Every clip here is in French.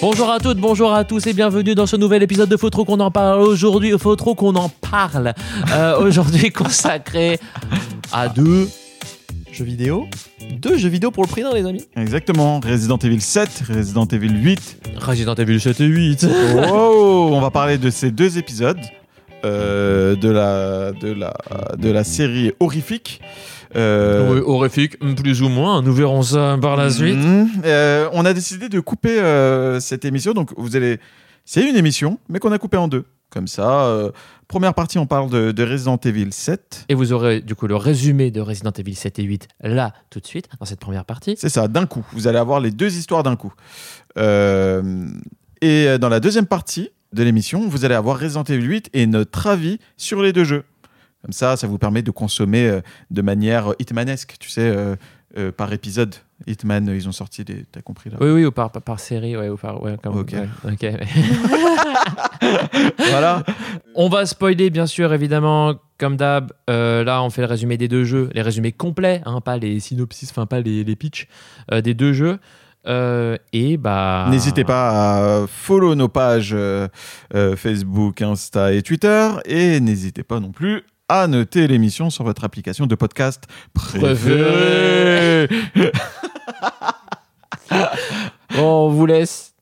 Bonjour à toutes, bonjour à tous et bienvenue dans ce nouvel épisode de Faut trop qu'on en parle. Aujourd'hui, Faut trop qu'on en parle. Aujourd'hui consacré à deux jeux vidéo. Deux jeux vidéo pour le prix d'un, les amis. Exactement. Resident Evil 7, Resident Evil 8. Resident Evil 7 et 8. Oh, on va parler de ces deux épisodes de la série horrifique. Oui, horrifique, plus ou moins, nous verrons ça par la suite. On a décidé de couper cette émission, donc vous allez... C'est une émission, mais qu'on a coupée en deux. Comme ça, première partie, on parle de Resident Evil 7. Et vous aurez du coup le résumé de Resident Evil 7 et 8 là, tout de suite, dans cette première partie. C'est ça, d'un coup. Vous allez avoir les deux histoires d'un coup. Et dans la deuxième partie de l'émission, vous allez avoir Resident Evil 8 et notre avis sur les deux jeux. Comme ça, ça vous permet de consommer de manière hitmanesque, tu sais, par épisode. Hitman, ils ont sorti des... T'as compris là ? Oui, ou par série, ouais, ou par... Ouais, comme... Ok. Ouais, okay. Voilà. On va spoiler, bien sûr, évidemment, comme d'hab. Là, on fait le résumé des deux jeux, les résumés complets, hein, pas les synopsis, enfin, pas les pitchs des deux jeux. Et bah... N'hésitez pas à follow nos pages Facebook, Insta et Twitter. Et n'hésitez pas non plus... à noter l'émission sur votre application de podcast préférée. Bon, on vous laisse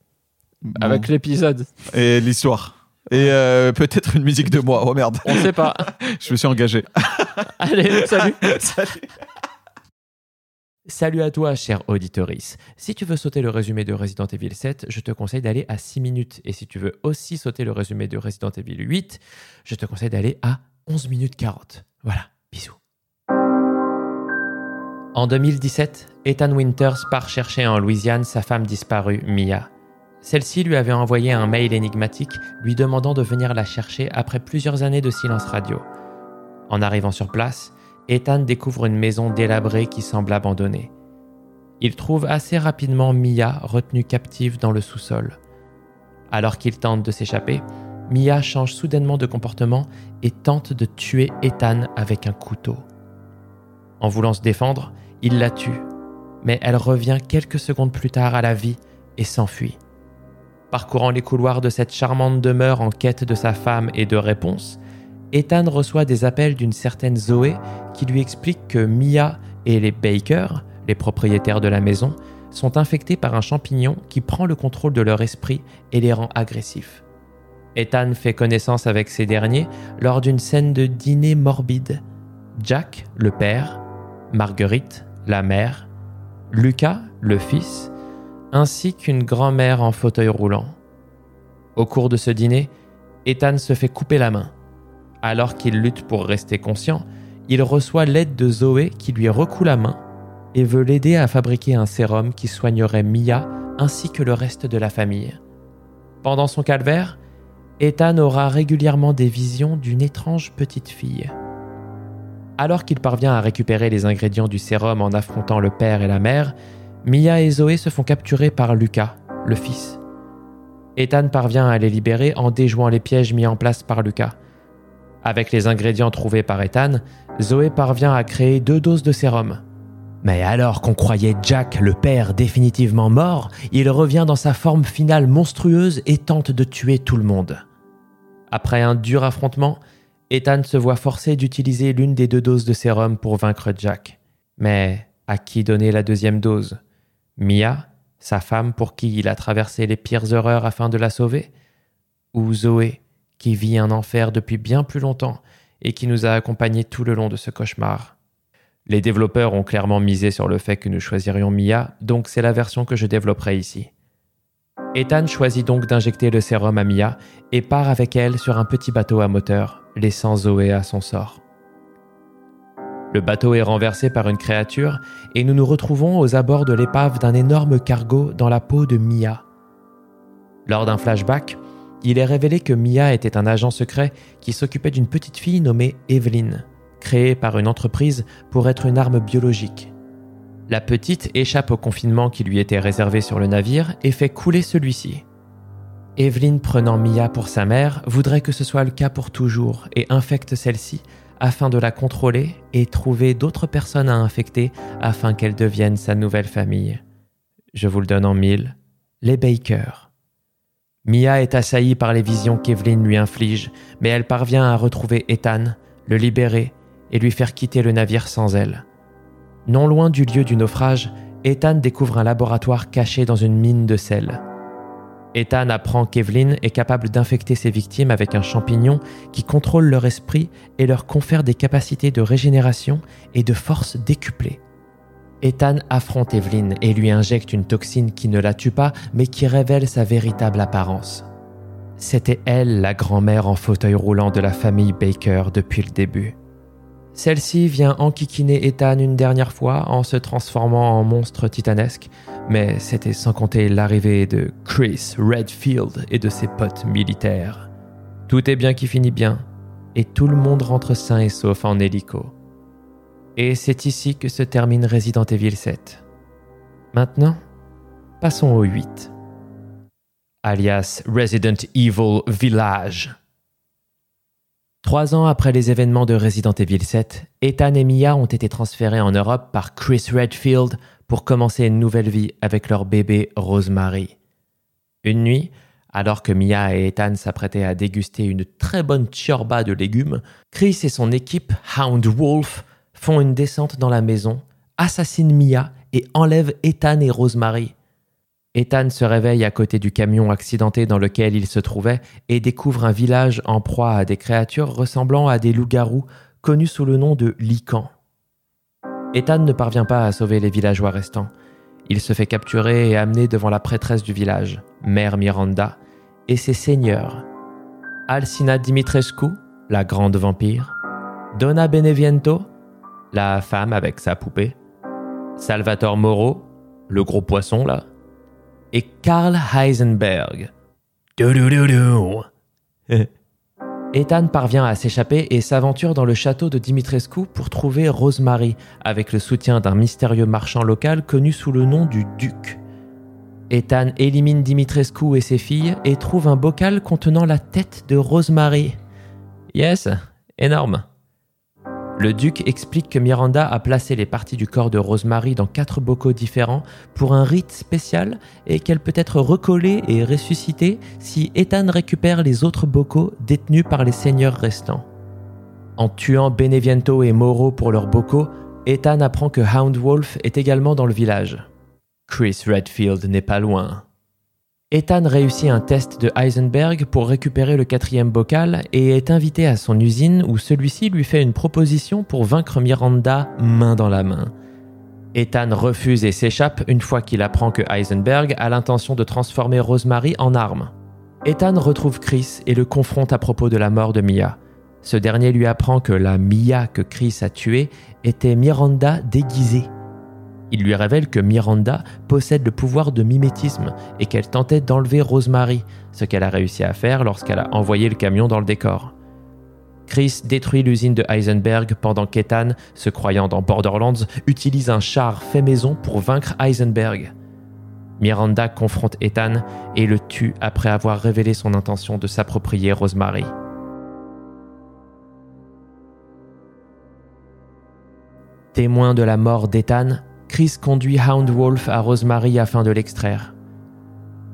avec l'épisode. Et l'histoire. Et peut-être une musique de moi. Oh merde. On sait pas. Je me suis engagé. Allez, salut. Salut. Salut à toi, cher auditorice. Si tu veux sauter le résumé de Resident Evil 7, je te conseille d'aller à 6 minutes. Et si tu veux aussi sauter le résumé de Resident Evil 8, je te conseille d'aller à 11 minutes 40. Voilà, bisous. En 2017, Ethan Winters part chercher en Louisiane sa femme disparue, Mia. Celle-ci lui avait envoyé un mail énigmatique lui demandant de venir la chercher après plusieurs années de silence radio. En arrivant sur place, Ethan découvre une maison délabrée qui semble abandonnée. Il trouve assez rapidement Mia retenue captive dans le sous-sol. Alors qu'il tente de s'échapper, Mia change soudainement de comportement et tente de tuer Ethan avec un couteau. En voulant se défendre, il la tue, mais elle revient quelques secondes plus tard à la vie et s'enfuit. Parcourant les couloirs de cette charmante demeure en quête de sa femme et de réponses, Ethan reçoit des appels d'une certaine Zoé qui lui explique que Mia et les Baker, les propriétaires de la maison, sont infectés par un champignon qui prend le contrôle de leur esprit et les rend agressifs. Ethan fait connaissance avec ces derniers lors d'une scène de dîner morbide. Jack, le père, Marguerite, la mère, Lucas, le fils, ainsi qu'une grand-mère en fauteuil roulant. Au cours de ce dîner, Ethan se fait couper la main. Alors qu'il lutte pour rester conscient, il reçoit l'aide de Zoé qui lui recoue la main et veut l'aider à fabriquer un sérum qui soignerait Mia ainsi que le reste de la famille. Pendant son calvaire, Ethan aura régulièrement des visions d'une étrange petite fille. Alors qu'il parvient à récupérer les ingrédients du sérum en affrontant le père et la mère, Mia et Zoé se font capturer par Lucas, le fils. Ethan parvient à les libérer en déjouant les pièges mis en place par Lucas. Avec les ingrédients trouvés par Ethan, Zoé parvient à créer 2 doses de sérum. Mais alors qu'on croyait Jack, le père, définitivement mort, il revient dans sa forme finale monstrueuse et tente de tuer tout le monde. Après un dur affrontement, Ethan se voit forcé d'utiliser l'une des 2 doses de sérum pour vaincre Jack. Mais à qui donner la deuxième dose ? Mia, sa femme pour qui il a traversé les pires horreurs afin de la sauver ? Ou Zoé, qui vit un enfer depuis bien plus longtemps et qui nous a accompagnés tout le long de ce cauchemar ? Les développeurs ont clairement misé sur le fait que nous choisirions Mia, donc c'est la version que je développerai ici. Ethan choisit donc d'injecter le sérum à Mia et part avec elle sur un petit bateau à moteur, laissant Zoé à son sort. Le bateau est renversé par une créature et nous nous retrouvons aux abords de l'épave d'un énorme cargo dans la peau de Mia. Lors d'un flashback, il est révélé que Mia était un agent secret qui s'occupait d'une petite fille nommée Evelyn, créée par une entreprise pour être une arme biologique. La petite échappe au confinement qui lui était réservé sur le navire et fait couler celui-ci. Evelyn, prenant Mia pour sa mère, voudrait que ce soit le cas pour toujours et infecte celle-ci afin de la contrôler et trouver d'autres personnes à infecter afin qu'elle devienne sa nouvelle famille. Je vous le donne en mille, les Baker, Mia est assaillie par les visions qu'Evelyn lui inflige, mais elle parvient à retrouver Ethan, le libérer et lui faire quitter le navire sans elle. Non loin du lieu du naufrage, Ethan découvre un laboratoire caché dans une mine de sel. Ethan apprend qu'Evelyn est capable d'infecter ses victimes avec un champignon qui contrôle leur esprit et leur confère des capacités de régénération et de force décuplées. Ethan affronte Evelyn et lui injecte une toxine qui ne la tue pas, mais qui révèle sa véritable apparence. C'était elle, la grand-mère en fauteuil roulant de la famille Baker depuis le début. Celle-ci vient enquiquiner Ethan une dernière fois en se transformant en monstre titanesque, mais c'était sans compter l'arrivée de Chris Redfield et de ses potes militaires. Tout est bien qui finit bien, et tout le monde rentre sain et sauf en hélico. Et c'est ici que se termine Resident Evil 7. Maintenant, passons au 8. Alias Resident Evil Village. 3 ans après les événements de Resident Evil 7, Ethan et Mia ont été transférés en Europe par Chris Redfield pour commencer une nouvelle vie avec leur bébé Rosemary. Une nuit, alors que Mia et Ethan s'apprêtaient à déguster une très bonne ciorba de légumes, Chris et son équipe Hound Wolf font une descente dans la maison, assassinent Mia et enlèvent Ethan et Rosemary. Ethan se réveille à côté du camion accidenté dans lequel il se trouvait et découvre un village en proie à des créatures ressemblant à des loups-garous connus sous le nom de licans. Ethan ne parvient pas à sauver les villageois restants. Il se fait capturer et amener devant la prêtresse du village, Mère Miranda, et ses seigneurs, Alcina Dimitrescu, la grande vampire, Donna Beneviento, la femme avec sa poupée, Salvatore Moreau, le gros poisson là, et Carl Heisenberg. Ethan parvient à s'échapper et s'aventure dans le château de Dimitrescu pour trouver Rosemary, avec le soutien d'un mystérieux marchand local connu sous le nom du Duc. Ethan élimine Dimitrescu et ses filles et trouve un bocal contenant la tête de Rosemary. Yes, énorme. Le duc explique que Miranda a placé les parties du corps de Rosemary dans 4 bocaux différents pour un rite spécial et qu'elle peut être recollée et ressuscitée si Ethan récupère les autres bocaux détenus par les seigneurs restants. En tuant Beneviento et Moreau pour leurs bocaux, Ethan apprend que Hound Wolf est également dans le village. Chris Redfield n'est pas loin. Ethan réussit un test de Heisenberg pour récupérer le 4e bocal et est invité à son usine où celui-ci lui fait une proposition pour vaincre Miranda main dans la main. Ethan refuse et s'échappe une fois qu'il apprend que Heisenberg a l'intention de transformer Rosemary en arme. Ethan retrouve Chris et le confronte à propos de la mort de Mia. Ce dernier lui apprend que la Mia que Chris a tuée était Miranda déguisée. Il lui révèle que Miranda possède le pouvoir de mimétisme et qu'elle tentait d'enlever Rosemary, ce qu'elle a réussi à faire lorsqu'elle a envoyé le camion dans le décor. Chris détruit l'usine de Heisenberg pendant qu'Ethan, se croyant dans Borderlands, utilise un char fait maison pour vaincre Heisenberg. Miranda confronte Ethan et le tue après avoir révélé son intention de s'approprier Rosemary. Témoin de la mort d'Ethan, Chris conduit Hound Wolf à Rosemary afin de l'extraire.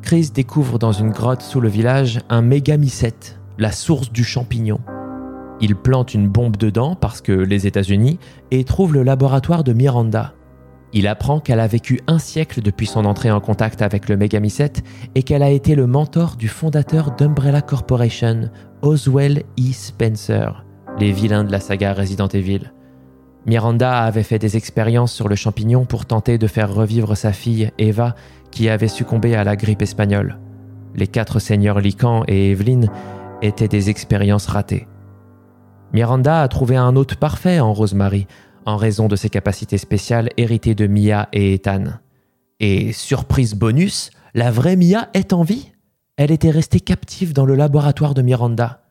Chris découvre dans une grotte sous le village un mégamycète, la source du champignon. Il plante une bombe dedans parce que les États-Unis et trouve le laboratoire de Miranda. Il apprend qu'elle a vécu 1 siècle depuis son entrée en contact avec le mégamycète et qu'elle a été le mentor du fondateur d'Umbrella Corporation, Oswell E. Spencer, les vilains de la saga Resident Evil. Miranda avait fait des expériences sur le champignon pour tenter de faire revivre sa fille, Eva, qui avait succombé à la grippe espagnole. Les 4 seigneurs Lycan et Evelyn étaient des expériences ratées. Miranda a trouvé un hôte parfait en Rosemary, en raison de ses capacités spéciales héritées de Mia et Ethan. Et surprise bonus, la vraie Mia est en vie. Elle était restée captive dans le laboratoire de Miranda.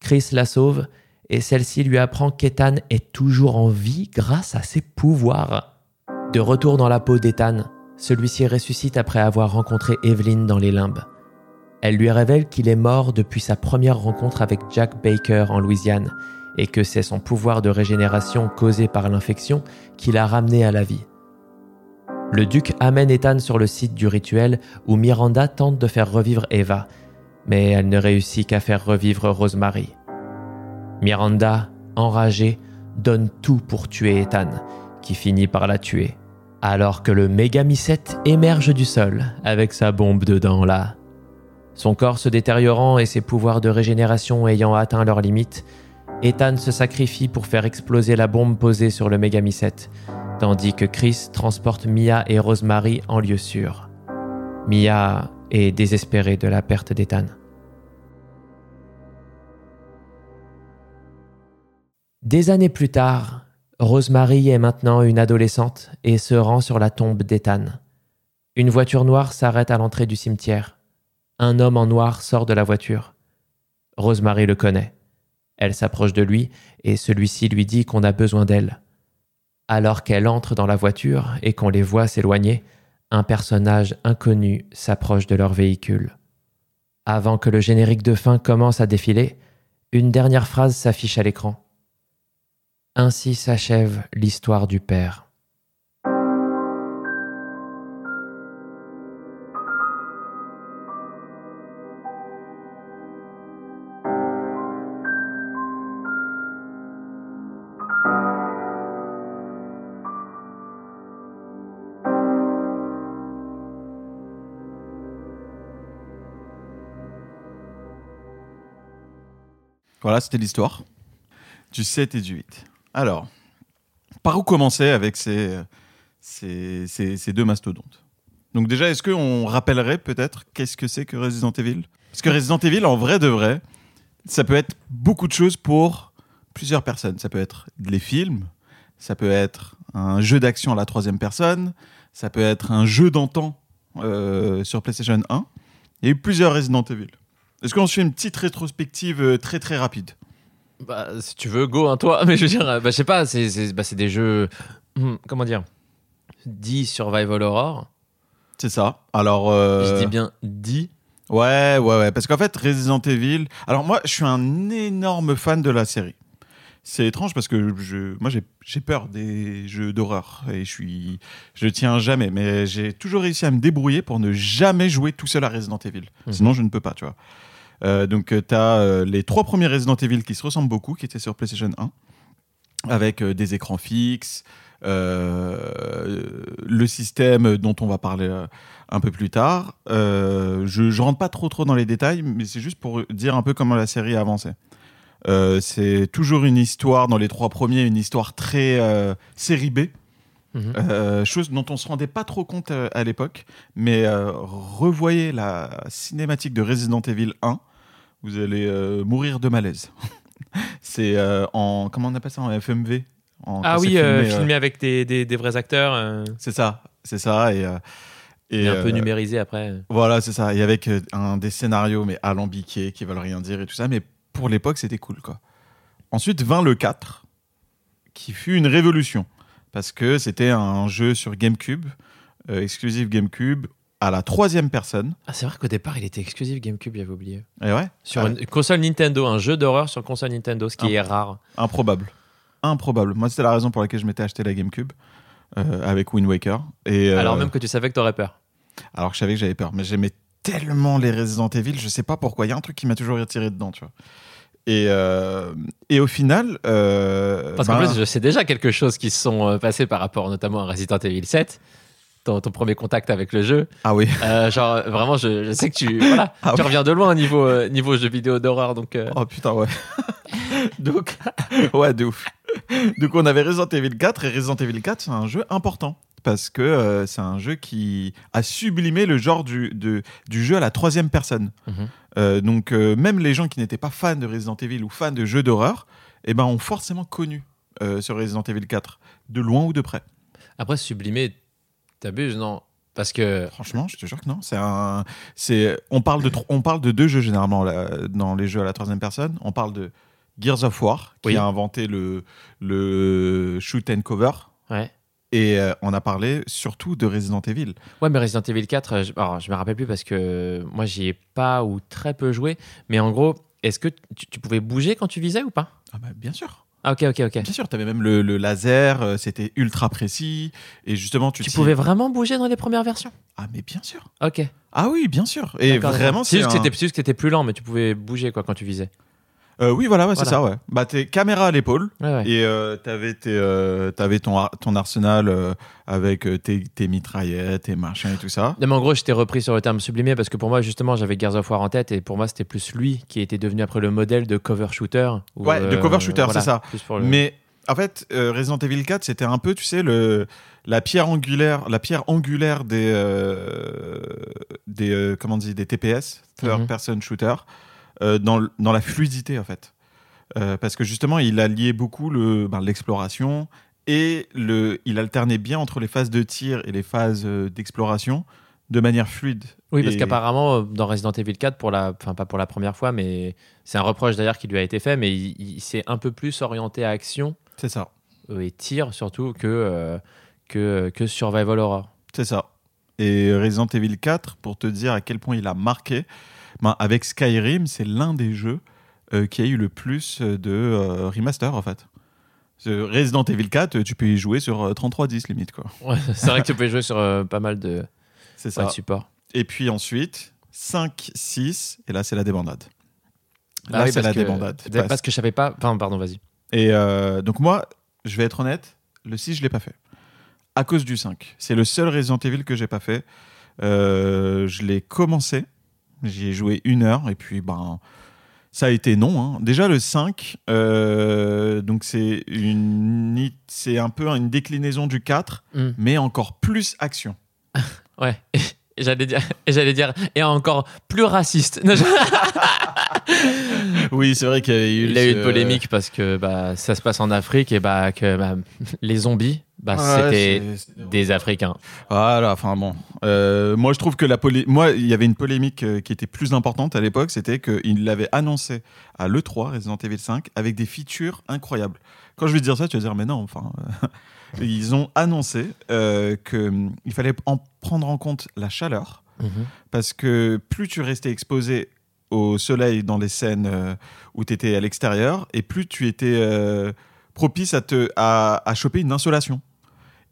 Chris la sauve, et celle-ci lui apprend qu'Ethan est toujours en vie grâce à ses pouvoirs. De retour dans la peau d'Ethan, celui-ci ressuscite après avoir rencontré Evelyn dans les limbes. Elle lui révèle qu'il est mort depuis sa première rencontre avec Jack Baker en Louisiane et que c'est son pouvoir de régénération causé par l'infection qui l'a ramené à la vie. Le duc amène Ethan sur le site du rituel où Miranda tente de faire revivre Eva, mais elle ne réussit qu'à faire revivre Rosemary. Miranda, enragée, donne tout pour tuer Ethan, qui finit par la tuer, alors que le méga micette émerge du sol avec sa bombe dedans là. Son corps se détériorant et ses pouvoirs de régénération ayant atteint leurs limites, Ethan se sacrifie pour faire exploser la bombe posée sur le méga micette, tandis que Chris transporte Mia et Rosemary en lieu sûr. Mia est désespérée de la perte d'Ethan. Des années plus tard, Rosemary est maintenant une adolescente et se rend sur la tombe d'Ethan. Une voiture noire s'arrête à l'entrée du cimetière. Un homme en noir sort de la voiture. Rosemary le connaît. Elle s'approche de lui et celui-ci lui dit qu'on a besoin d'elle. Alors qu'elle entre dans la voiture et qu'on les voit s'éloigner, un personnage inconnu s'approche de leur véhicule. Avant que le générique de fin commence à défiler, une dernière phrase s'affiche à l'écran. Ainsi s'achève l'histoire du père. Voilà, c'était l'histoire du 7 et du 8. Alors, par où commencer avec ces deux mastodontes? Donc déjà, est-ce qu'on rappellerait peut-être qu'est-ce que c'est que Resident Evil? Parce que Resident Evil, en vrai de vrai, ça peut être beaucoup de choses pour plusieurs personnes. Ça peut être les films, ça peut être un jeu d'action à la troisième personne, ça peut être un jeu d'antan sur PlayStation 1. Il y a eu plusieurs Resident Evil. Est-ce qu'on se fait une petite rétrospective très très rapide? Bah, si tu veux, go, hein, toi. Mais je veux dire, bah, je sais pas, c'est des jeux. Comment dire? 10 Survival Horror. C'est ça. Alors. Je dis bien 10. Ouais. Parce qu'en fait, Resident Evil. Alors, moi, je suis un énorme fan de la série. C'est étrange parce que j'ai peur des jeux d'horreur. Et je tiens jamais. Mais j'ai toujours réussi à me débrouiller pour ne jamais jouer tout seul à Resident Evil. Sinon, je ne peux pas, tu vois. Donc t'as les 3 premiers Resident Evil qui se ressemblent beaucoup, qui étaient sur PlayStation 1 avec des écrans fixes, le système dont on va parler un peu plus tard. Je rentre pas trop dans les détails, mais c'est juste pour dire un peu comment la série a avancé. C'est toujours une histoire dans les 3 premiers, une histoire très série B. Chose dont on se rendait pas trop compte à l'époque, mais revoyez la cinématique de Resident Evil 1, vous allez mourir de malaise. C'est en comment on appelle ça, en FMV. Filmé avec des vrais acteurs. C'est ça et un peu numérisé après. Voilà, c'est ça. Et avec des scénarios mais alambiqués qui veulent rien dire et tout ça, mais pour l'époque c'était cool quoi. Ensuite vint le 4, qui fut une révolution. Parce que c'était un jeu sur GameCube, exclusif GameCube, à la troisième personne. Ah, c'est vrai qu'au départ, il était exclusif GameCube, j'avais oublié. Et ouais. Sur une console Nintendo, un jeu d'horreur sur console Nintendo, ce qui est rare. Improbable. Moi, c'était la raison pour laquelle je m'étais acheté la GameCube avec Wind Waker. Et, alors même que tu savais que t'aurais peur. Alors que je savais que j'avais peur, mais j'aimais tellement les Resident Evil, je sais pas pourquoi. Il y a un truc qui m'a toujours retiré dedans, tu vois. Et au final... parce qu'en plus, je sais déjà quelque chose qui se sont passés par rapport notamment à Resident Evil 7, ton premier contact avec le jeu. Ah oui. Genre, vraiment, je sais que tu reviens de loin niveau jeu vidéo d'horreur. Donc, Oh putain, ouais. Donc, ouais, de ouf. Donc, on avait Resident Evil 4, et Resident Evil 4, c'est un jeu important. Parce que c'est un jeu qui a sublimé le genre du jeu à la troisième personne. Donc même les gens qui n'étaient pas fans de Resident Evil ou fans de jeux d'horreur, ont forcément connu sur Resident Evil 4, de loin ou de près. Après, sublimé, t'abuses, non? Parce que franchement, je te jure que non. On parle de deux jeux généralement là, dans les jeux à la troisième personne. On parle de Gears of War, qui a inventé le shoot and cover. Ouais. Et on a parlé surtout de Resident Evil. Ouais, mais Resident Evil 4, je me rappelle plus parce que moi, j'y ai pas ou très peu joué. Mais en gros, est-ce que tu pouvais bouger quand tu visais ou pas? Ah bah, bien sûr. Ah, ok. Bien sûr, t'avais même le laser, c'était ultra précis. Et justement, tu pouvais vraiment bouger dans les premières versions? Ah, mais bien sûr. Ok. Ah oui, bien sûr. Et d'accord, vraiment, c'est juste que t'étais plus lent, mais tu pouvais bouger quoi quand tu visais. Oui, voilà, ouais, voilà, c'est ça, ouais. Bah, t'es caméra à l'épaule, ouais. Et t'avais ton arsenal avec tes mitraillettes, tes machins et tout ça. Non, mais en gros, j'étais repris sur le terme sublimé parce que pour moi, justement, j'avais Gears of War en tête et pour moi, c'était plus lui qui était devenu après le modèle de cover shooter. Où, ouais, de cover shooter, voilà, c'est ça. Mais en fait, Resident Evil 4, c'était un peu, tu sais, la pierre angulaire des TPS, third person shooter. Dans la fluidité en fait, parce que justement il alliait beaucoup l'exploration et il alternait bien entre les phases de tir et les phases d'exploration de manière fluide. Oui, parce qu'apparemment dans Resident Evil 4 pas pour la première fois, mais c'est un reproche d'ailleurs qui lui a été fait, mais il s'est un peu plus orienté à action, c'est ça, et tir surtout que survival horror, c'est ça. Et Resident Evil 4, pour te dire à quel point il a marqué, avec Skyrim, c'est l'un des jeux qui a eu le plus de remaster en fait. Resident Evil 4, tu peux y jouer sur 3310 limite quoi. Ouais, c'est vrai que tu peux y jouer sur pas mal de, c'est de supports. Et puis ensuite 5, 6 et là c'est la débandade. Là c'est la débandade. Parce que je savais pas. Enfin pardon, vas-y. Et donc moi, je vais être honnête, le 6 je l'ai pas fait à cause du 5. C'est le seul Resident Evil que j'ai pas fait. Je l'ai commencé. J'y ai joué 1 heure et puis ça a été non. Hein. Déjà le 5, donc c'est un peu une déclinaison du 4, mais encore plus action. Ouais, et j'allais dire, et encore plus raciste. Oui, c'est vrai qu'il y a eu une polémique parce que ça se passe en Afrique et les zombies. C'était des Africains. Voilà, enfin bon. Moi, je trouve que il y avait une polémique qui était plus importante à l'époque, c'était qu'il l'avait annoncé à l'E3, Resident Evil 5, avec des features incroyables. Quand je vais te dire ça, tu vas dire, mais non, enfin... Ils ont annoncé qu'il fallait prendre en compte la chaleur, parce que plus tu restais exposé au soleil dans les scènes où tu étais à l'extérieur, et plus tu étais... propice à choper une insolation.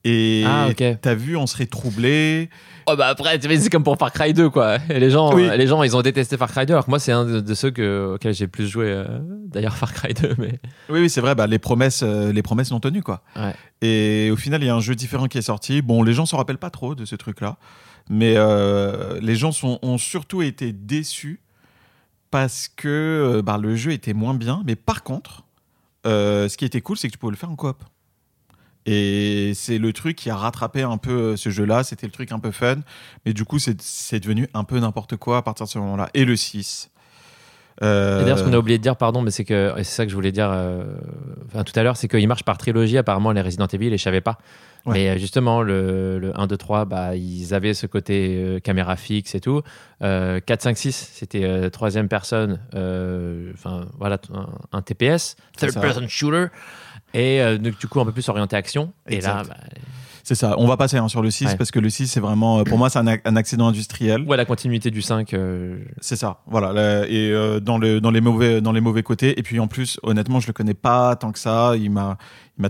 Et okay. T'as vu, on serait troublé. Oh après, c'est comme pour Far Cry 2, quoi. Et les gens, ils ont détesté Far Cry 2, alors que moi, c'est un de ceux auxquels j'ai plus joué. D'ailleurs, Far Cry 2, mais... Oui, c'est vrai, les promesses non tenues, quoi. Ouais. Et au final, il y a un jeu différent qui est sorti. Bon, les gens s'en rappellent pas trop de ce truc-là, mais les gens ont surtout été déçus parce que le jeu était moins bien. Mais par contre... ce qui était cool, c'est que tu pouvais le faire en coop. Et c'est le truc qui a rattrapé un peu ce jeu-là. C'était le truc un peu fun. Mais du coup, c'est devenu un peu n'importe quoi à partir de ce moment-là. Et le 6. Et d'ailleurs, ce qu'on a oublié de dire, pardon, mais c'est que, et c'est ça que je voulais dire tout à l'heure, c'est qu'ils marchent par trilogie, apparemment, les Resident Evil, et je savais pas. Ouais. Mais justement, le 1, 2, 3, ils avaient ce côté caméra fixe et tout. 4, 5, 6, c'était troisième personne, un TPS, third person shooter, et du coup, un peu plus orienté action. Exact. Et là, c'est ça, on va passer sur le 6, ouais. Parce que le 6, c'est vraiment, pour moi, c'est un accident industriel. Ouais, la continuité du 5. C'est ça, voilà. Dans les mauvais côtés. Et puis en plus, honnêtement, je le connais pas tant que ça. Il m'a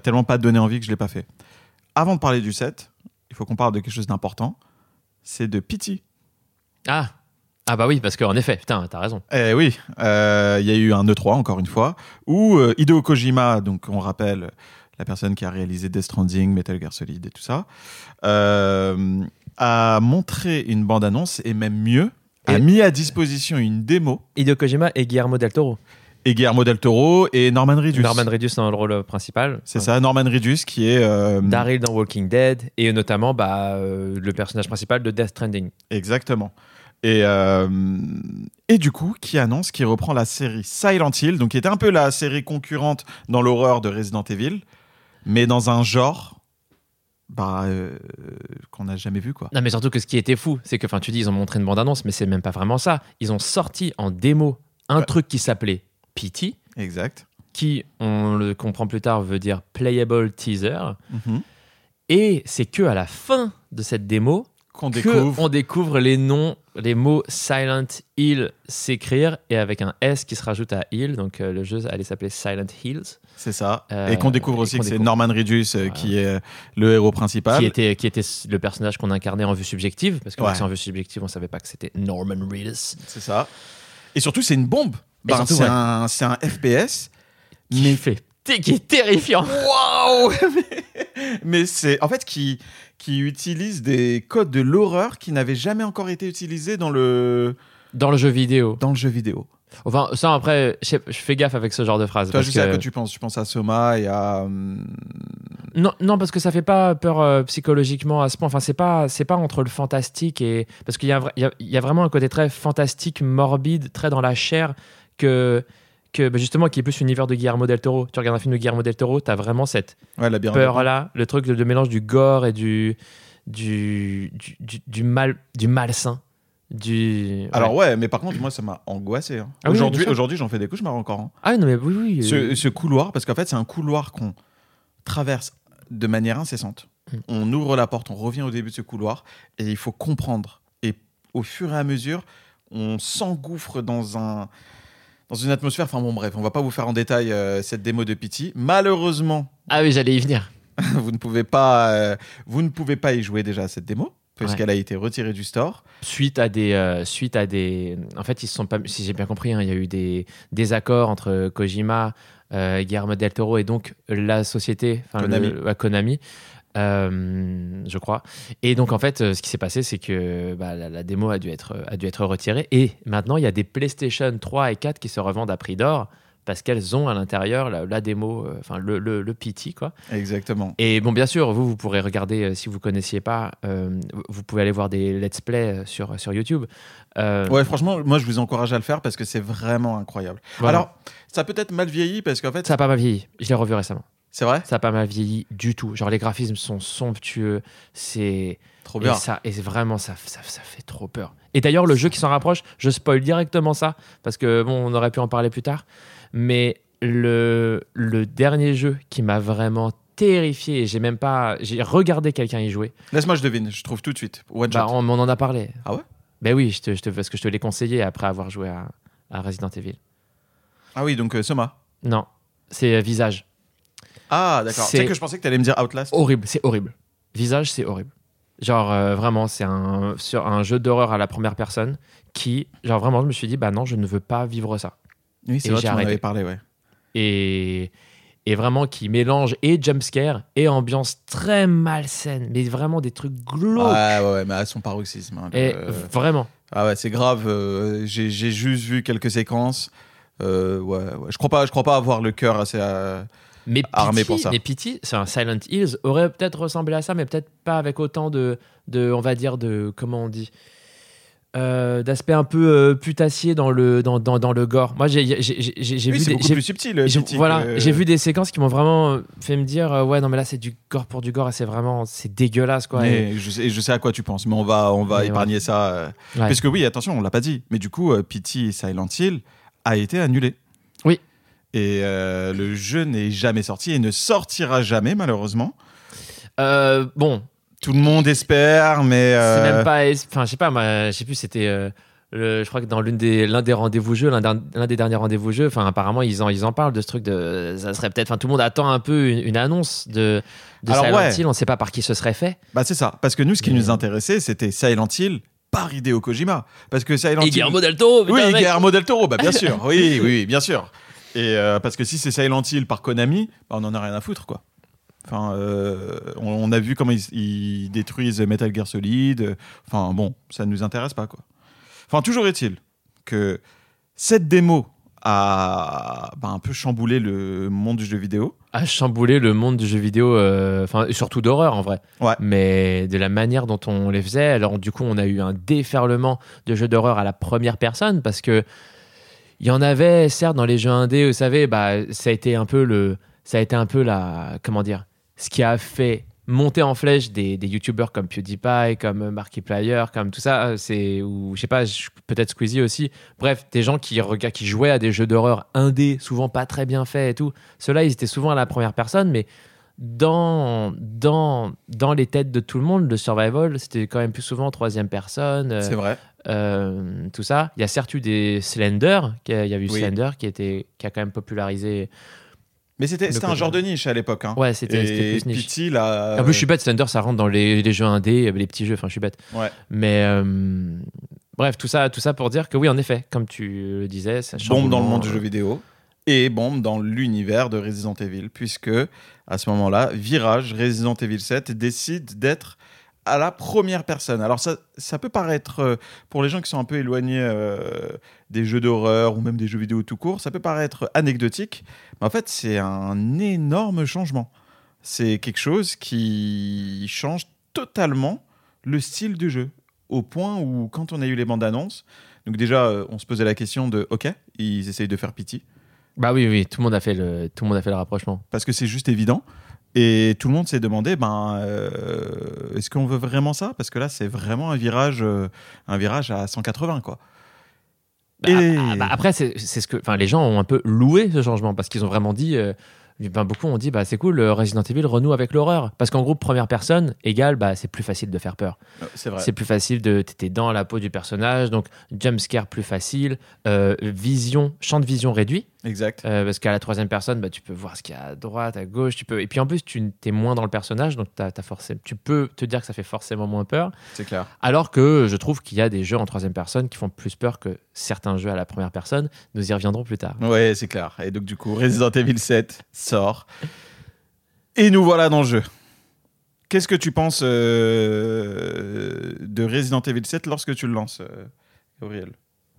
tellement pas donné envie que je l'ai pas fait. Avant de parler du 7, il faut qu'on parle de quelque chose d'important. C'est de P.T. Ah bah oui, parce qu'en effet, putain, t'as raison. Eh oui, il y a eu un E3, encore une fois, où Hideo Kojima, donc on rappelle... la personne qui a réalisé Death Stranding, Metal Gear Solid et tout ça, a montré une bande-annonce et même mieux, a mis à disposition une démo. Hideo Kojima et Guillermo del Toro. Et Norman Reedus. Norman Reedus dans le rôle principal. C'est ça, Norman Reedus qui est... Daryl dans Walking Dead et notamment le personnage principal de Death Stranding. Exactement. Et du coup, qui annonce qu'il reprend la série Silent Hill, donc qui était un peu la série concurrente dans l'horreur de Resident Evil, mais dans un genre qu'on n'a jamais vu, quoi. Non, mais surtout que ce qui était fou, c'est que tu dis ils ont montré une bande-annonce, mais c'est même pas vraiment ça. Ils ont sorti en démo un truc qui s'appelait P.T. Exact. Qui, on le comprend plus tard, veut dire Playable Teaser. Mm-hmm. Et c'est que à la fin de cette démo qu'on découvre les noms les mots Silent Hill s'écrire et avec un S qui se rajoute à Hill, donc le jeu allait s'appeler Silent Hills. C'est ça. Et qu'on découvre aussi que c'est Norman Reedus qui est le héros principal. Qui était le personnage qu'on incarnait en vue subjective, parce que c'est en vue subjective, on savait pas que c'était Norman Reedus. C'est ça. Et surtout, c'est une bombe. C'est un FPS. Mais qui est terrifiant. Waouh. Mais c'est en fait qui utilise des codes de l'horreur qui n'avaient jamais encore été utilisés dans le jeu vidéo. Dans le jeu vidéo. Enfin, ça après, je fais gaffe avec ce genre de phrase. Toi, je sais à quoi tu penses. Tu penses à Soma et à... Non, parce que ça fait pas peur psychologiquement à ce point. Enfin, c'est pas entre le fantastique et... Parce qu'il y a, il y a vraiment un côté très fantastique, morbide, très dans la chair que justement qui est plus l'univers de Guillermo del Toro. Tu regardes un film de Guillermo del Toro, t'as vraiment cette peur-là, le truc de mélange du gore et du malsain. Alors ouais, mais par contre moi ça m'a angoissé. Hein. Ah aujourd'hui j'en fais des cauchemars encore. Hein. Ah non mais oui. Ce couloir, parce qu'en fait c'est un couloir qu'on traverse de manière incessante. On ouvre la porte, on revient au début de ce couloir et il faut comprendre. Et au fur et à mesure, on s'engouffre dans une atmosphère. Enfin bon bref, on va pas vous faire en détail cette démo de P.T. Malheureusement. Ah oui, j'allais y venir. Vous ne pouvez pas y jouer déjà à cette démo. Puisqu'elle a été retirée du store suite à des en fait ils se sont pas, si j'ai bien compris il y a eu des désaccords entre Kojima, Guillermo del Toro et donc la société Konami. Je crois. Et donc en fait, ce qui s'est passé, c'est que la démo a dû être retirée. Et maintenant, il y a des PlayStation 3 et 4 qui se revendent à prix d'or. Parce qu'elles ont à l'intérieur la démo, enfin le P.T. quoi. Exactement. Et bon, bien sûr, vous pourrez regarder, si vous connaissiez pas, vous pouvez aller voir des let's play sur YouTube. Ouais, franchement, moi je vous encourage à le faire parce que c'est vraiment incroyable. Voilà. Alors, ça a peut-être mal vieilli parce qu'en fait... Ça a pas mal vieilli, je l'ai revu récemment. C'est vrai ? Ça a pas mal vieilli du tout. Genre les graphismes sont somptueux, c'est... Trop bien. Et vraiment, ça fait trop peur. Et d'ailleurs, le jeu qui s'en rapproche, je spoil directement ça parce que bon, on aurait pu en parler plus tard. Mais le dernier jeu qui m'a vraiment terrifié, et j'ai regardé quelqu'un y jouer. Laisse-moi, je devine, je trouve tout de suite. On en a parlé. Ah ouais ? Ben oui, parce que je te l'ai conseillé après avoir joué à Resident Evil. Ah oui, donc Soma. Non, c'est Visage. Ah d'accord, c'est que je pensais que t'allais me dire Outlast. Horrible, c'est horrible. Visage, c'est horrible. Genre vraiment, c'est un jeu d'horreur à la première personne qui, genre vraiment, je me suis dit, bah non, je ne veux pas vivre ça. Oui, c'est vrai, tu en avais parlé, ouais. Et vraiment qui mélange et jumpscare et ambiance très malsaine, mais vraiment des trucs glauques. Ouais, mais à son paroxysme. Hein, vraiment. Ah ouais, c'est grave. J'ai juste vu quelques séquences. Ouais. Je crois pas avoir le cœur assez armé pour ça. Mais P.T., c'est un Silent Hills, aurait peut-être ressemblé à ça, mais peut-être pas avec autant de on va dire, de... Comment on dit ? D'aspect un peu putassier dans le gore. Moi j'ai vu des séquences qui m'ont vraiment fait me dire ouais non mais là c'est du gore pour du gore et c'est dégueulasse quoi. Mais je sais à quoi tu penses mais on va épargner ça parce que oui attention on l'a pas dit mais du coup P.T. Silent Hill a été annulé. Oui. Et le jeu n'est jamais sorti et ne sortira jamais malheureusement. Tout le monde espère, mais c'est même pas. Enfin, je sais pas. Moi, je sais plus. C'était. Je crois que dans l'un des rendez-vous jeux, l'un des derniers rendez-vous jeux. Enfin, apparemment, ils en parlent de ce truc de. Ça serait peut-être. Enfin, tout le monde attend un peu une annonce de Silent Hill. On ne sait pas par qui ce serait fait. Bah, c'est ça. Parce que nous, ce qui nous intéressait, c'était Silent Hill par Hideo Kojima. Parce que Silent Hill. Guillermo del Toro. Putain, oui, Guillermo del Toro. Bah, bien sûr. oui, bien sûr. Et parce que si c'est Silent Hill par Konami, bah, on en a rien à foutre, quoi. Enfin, on a vu comment ils détruisent Metal Gear Solid. Enfin bon, ça ne nous intéresse pas quoi. Enfin, toujours est-il que cette démo a un peu chamboulé le monde du jeu vidéo. A chamboulé le monde du jeu vidéo, enfin surtout d'horreur en vrai. Ouais. Mais de la manière dont on les faisait. Alors du coup, on a eu un déferlement de jeux d'horreur à la première personne parce que il y en avait certes dans les jeux indés. Vous savez, ça a été un peu la comment dire. Ce qui a fait monter en flèche des youtubeurs comme PewDiePie, comme Markiplier, comme tout ça, ou je sais pas, peut-être Squeezie aussi. Bref, des gens qui jouaient à des jeux d'horreur indés, souvent pas très bien faits et tout. Ceux-là, ils étaient souvent à la première personne, mais dans les têtes de tout le monde, le survival, c'était quand même plus souvent en troisième personne. C'est vrai. Tout ça. Il y a certes eu des Slender, Slender qui a quand même popularisé. Mais c'était un genre de niche à l'époque. Hein. Ouais, c'était plus niche. P.T., là... En plus, je suis bête, Slender, ça rentre dans les jeux indés, les petits jeux, enfin, je suis bête. Ouais. Mais bref, tout ça pour dire que oui, en effet, comme tu le disais... Bombe dans le monde du jeu vidéo et bombe dans l'univers de Resident Evil, puisque, à ce moment-là, Visage, Resident Evil 7, décide d'être à la première personne. Alors ça peut paraître, pour les gens qui sont un peu éloignés des jeux d'horreur ou même des jeux vidéo tout court, ça peut paraître anecdotique, mais en fait c'est un énorme changement. C'est quelque chose qui change totalement le style du jeu, au point où quand on a eu les bandes annonces, donc déjà on se posait la question de ok, ils essayent de faire P.T. Bah oui, tout le monde a fait le rapprochement. Parce que c'est juste évident. Et tout le monde s'est demandé, est-ce qu'on veut vraiment ça ? Parce que là, c'est vraiment un virage à 180, quoi. Après, c'est ce que, les gens ont un peu loué ce changement parce qu'ils ont vraiment dit, beaucoup ont dit, c'est cool, Resident Evil renoue avec l'horreur. Parce qu'en gros, première personne égale, c'est plus facile de faire peur. C'est vrai. C'est plus facile t'es dans la peau du personnage, donc jump scare plus facile, champ de vision réduit. Exact. Parce qu'à la troisième personne, tu peux voir ce qu'il y a à droite, à gauche, tu peux... Et puis en plus, tu es moins dans le personnage, donc tu peux te dire que ça fait forcément moins peur. C'est clair. Alors que je trouve qu'il y a des jeux en troisième personne qui font plus peur que certains jeux à la première personne. Nous y reviendrons plus tard. Ouais, c'est clair. Et donc du coup, Resident Evil 7 sort. Et nous voilà dans le jeu. Qu'est-ce que tu penses de Resident Evil 7 lorsque tu le lances, Gabriel ?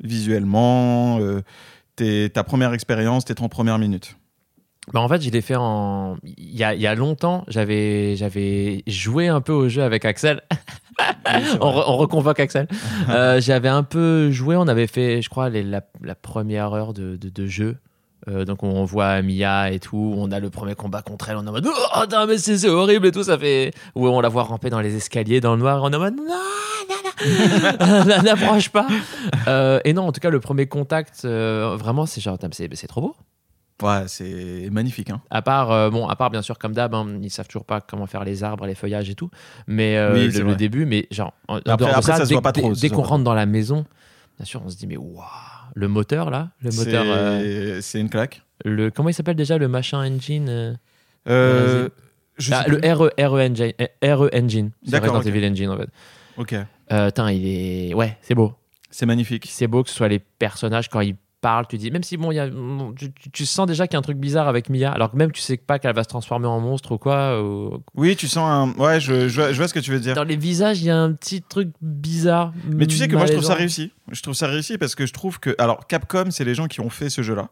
Visuellement ta première expérience, tes 30 premières minutes. En fait, je l'ai fait en... Il y a longtemps, j'avais joué un peu au jeu avec Axel. Oui, on reconvoque Axel. J'avais un peu joué, on avait fait, je crois, la première heure de jeu. Donc on voit Mia et tout, on a le premier combat contre elle, on est en mode « Oh, non, mais c'est horrible et tout, ça fait... » Ou on la voit ramper dans les escaliers, dans le noir, on est en mode « Non, n'approche pas !» Et non, en tout cas, le premier contact, vraiment, c'est genre « c'est trop beau !» Ouais, c'est magnifique. Hein. À part bien sûr, comme d'hab, ils savent toujours pas comment faire les arbres, les feuillages et tout, mais le début, mais genre... Dès qu'on rentre dans la maison, bien sûr, on se dit « Mais waouh !» Le moteur, là, c'est une claque. Comment il s'appelle déjà, le machin engine RE Engine. D'accord. C'est Resident Evil Engine, en fait. Ok. Il est... Ouais, c'est beau. C'est magnifique. C'est beau que ce soit les personnages, quand ils parlent, tu dis... Même si, tu sens déjà qu'il y a un truc bizarre avec Mia, alors que même tu sais pas qu'elle va se transformer en monstre ou quoi. Ou... Oui, tu sens un... Ouais, je vois ce que tu veux dire. Dans les visages, il y a un petit truc bizarre. Mais tu sais que moi, je trouve ça réussi. Je trouve ça réussi parce que je trouve que... Alors, Capcom, c'est les gens qui ont fait ce jeu-là.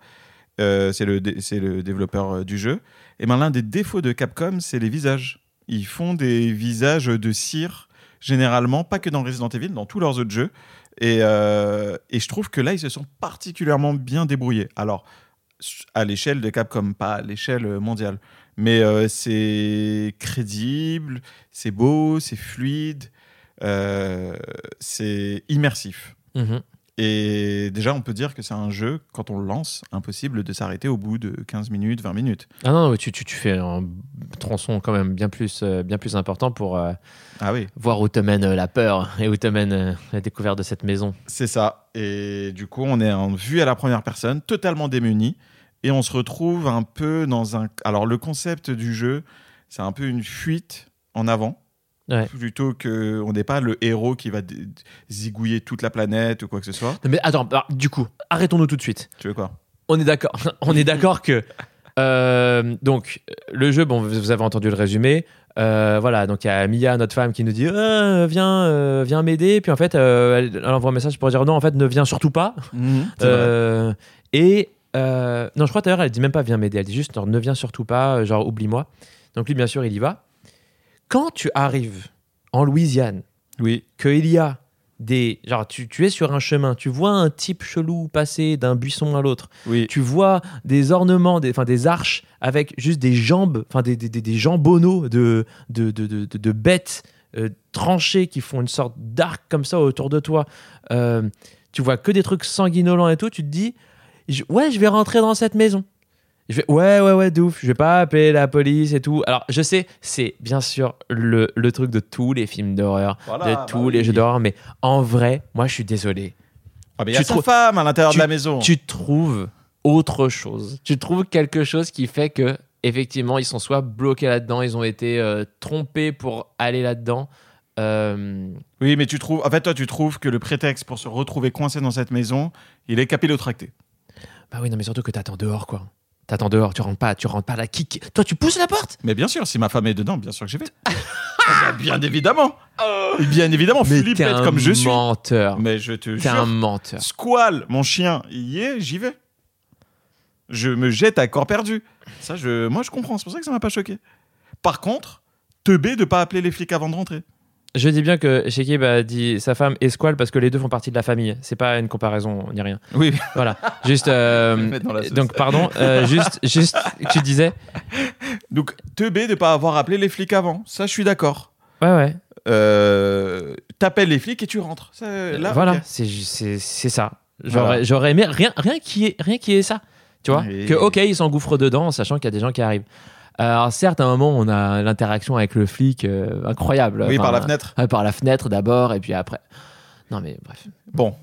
C'est le développeur du jeu. Et l'un des défauts de Capcom, c'est les visages. Ils font des visages de cire, généralement, pas que dans Resident Evil, dans tous leurs autres jeux. Et je trouve que là, ils se sont particulièrement bien débrouillés. Alors, à l'échelle de Capcom, pas à l'échelle mondiale. Mais c'est crédible, c'est beau, c'est fluide, c'est immersif. Mmh. Et déjà, on peut dire que c'est un jeu, quand on le lance, impossible de s'arrêter au bout de 15 minutes, 20 minutes. Ah non, mais tu fais un tronçon quand même bien plus important pour voir où te mène la peur et où te mène la découverte de cette maison. C'est ça. Et du coup, on est en vue à la première personne, totalement démunie, et on se retrouve un peu dans un... Alors, le concept du jeu, c'est un peu une fuite en avant. Ouais. Plutôt qu'on n'est pas le héros qui va zigouiller toute la planète ou quoi que ce soit. Mais attends, du coup, arrêtons-nous tout de suite. Tu veux quoi ? On est d'accord que... donc, le jeu, vous avez entendu le résumé. Voilà, donc il y a Mia, notre femme, qui nous dit viens m'aider. Puis en fait, elle envoie un message pour dire non, en fait, ne viens surtout pas. Non, je crois d'ailleurs, elle dit même pas viens m'aider. Elle dit juste ne viens surtout pas, genre oublie-moi. Donc lui, bien sûr, il y va. Quand tu arrives en Louisiane, oui, qu'il y a des... Genre, tu es sur un chemin, tu vois un type chelou passer d'un buisson à l'autre, oui, tu vois des ornements, des arches avec juste des jambes, des jambonneaux de bêtes tranchées qui font une sorte d'arc comme ça autour de toi. Tu vois que des trucs sanguinolents et tout, tu te dis, ouais, je vais rentrer dans cette maison. Je fais, ouais, de ouf, je vais pas appeler la police et tout. Alors, je sais, c'est bien sûr le truc de tous les films d'horreur, de tous les jeux d'horreur, mais en vrai, moi, je suis désolé. Ah, mais il y a sa femme à l'intérieur de la maison. Tu trouves autre chose. Tu trouves quelque chose qui fait que, effectivement, ils sont soit bloqués là-dedans, ils ont été trompés pour aller là-dedans. Oui, mais tu trouves. En fait, toi, tu trouves que le prétexte pour se retrouver coincé dans cette maison, il est capillotracté. Bah oui, non, mais surtout que t'attends dehors, quoi. T'attends dehors, tu rentres pas la kick. Toi, tu pousses la porte ? Mais bien sûr, si ma femme est dedans, bien sûr que j'y vais. Bien évidemment. Bien évidemment, flippette comme je suis. Menteur. Mais je te jure. T'es un menteur. Squall, mon chien, y est, j'y vais. Je me jette à corps perdu. Ça, moi, je comprends. C'est pour ça que ça m'a pas choqué. Par contre, teubé de pas appeler les flics avant de rentrer. Je dis bien que Shekib a dit sa femme et Squall parce que les deux font partie de la famille. C'est pas une comparaison ni rien. Oui. Voilà. Juste. Donc pardon. Juste. Tu disais. Donc teubé de pas avoir appelé les flics avant. Ça, je suis d'accord. Ouais. T'appelles les flics et tu rentres. Ça, là, voilà. Okay. C'est ça. J'aurais aimé rien qui est ça. Tu vois. Et... Que ok, ils s'engouffrent dedans, en sachant qu'il y a des gens qui arrivent. Alors certes, à un moment, on a l'interaction avec le flic incroyable. Oui, par la fenêtre. Par la fenêtre d'abord, et puis après. Non, mais bref. Bon.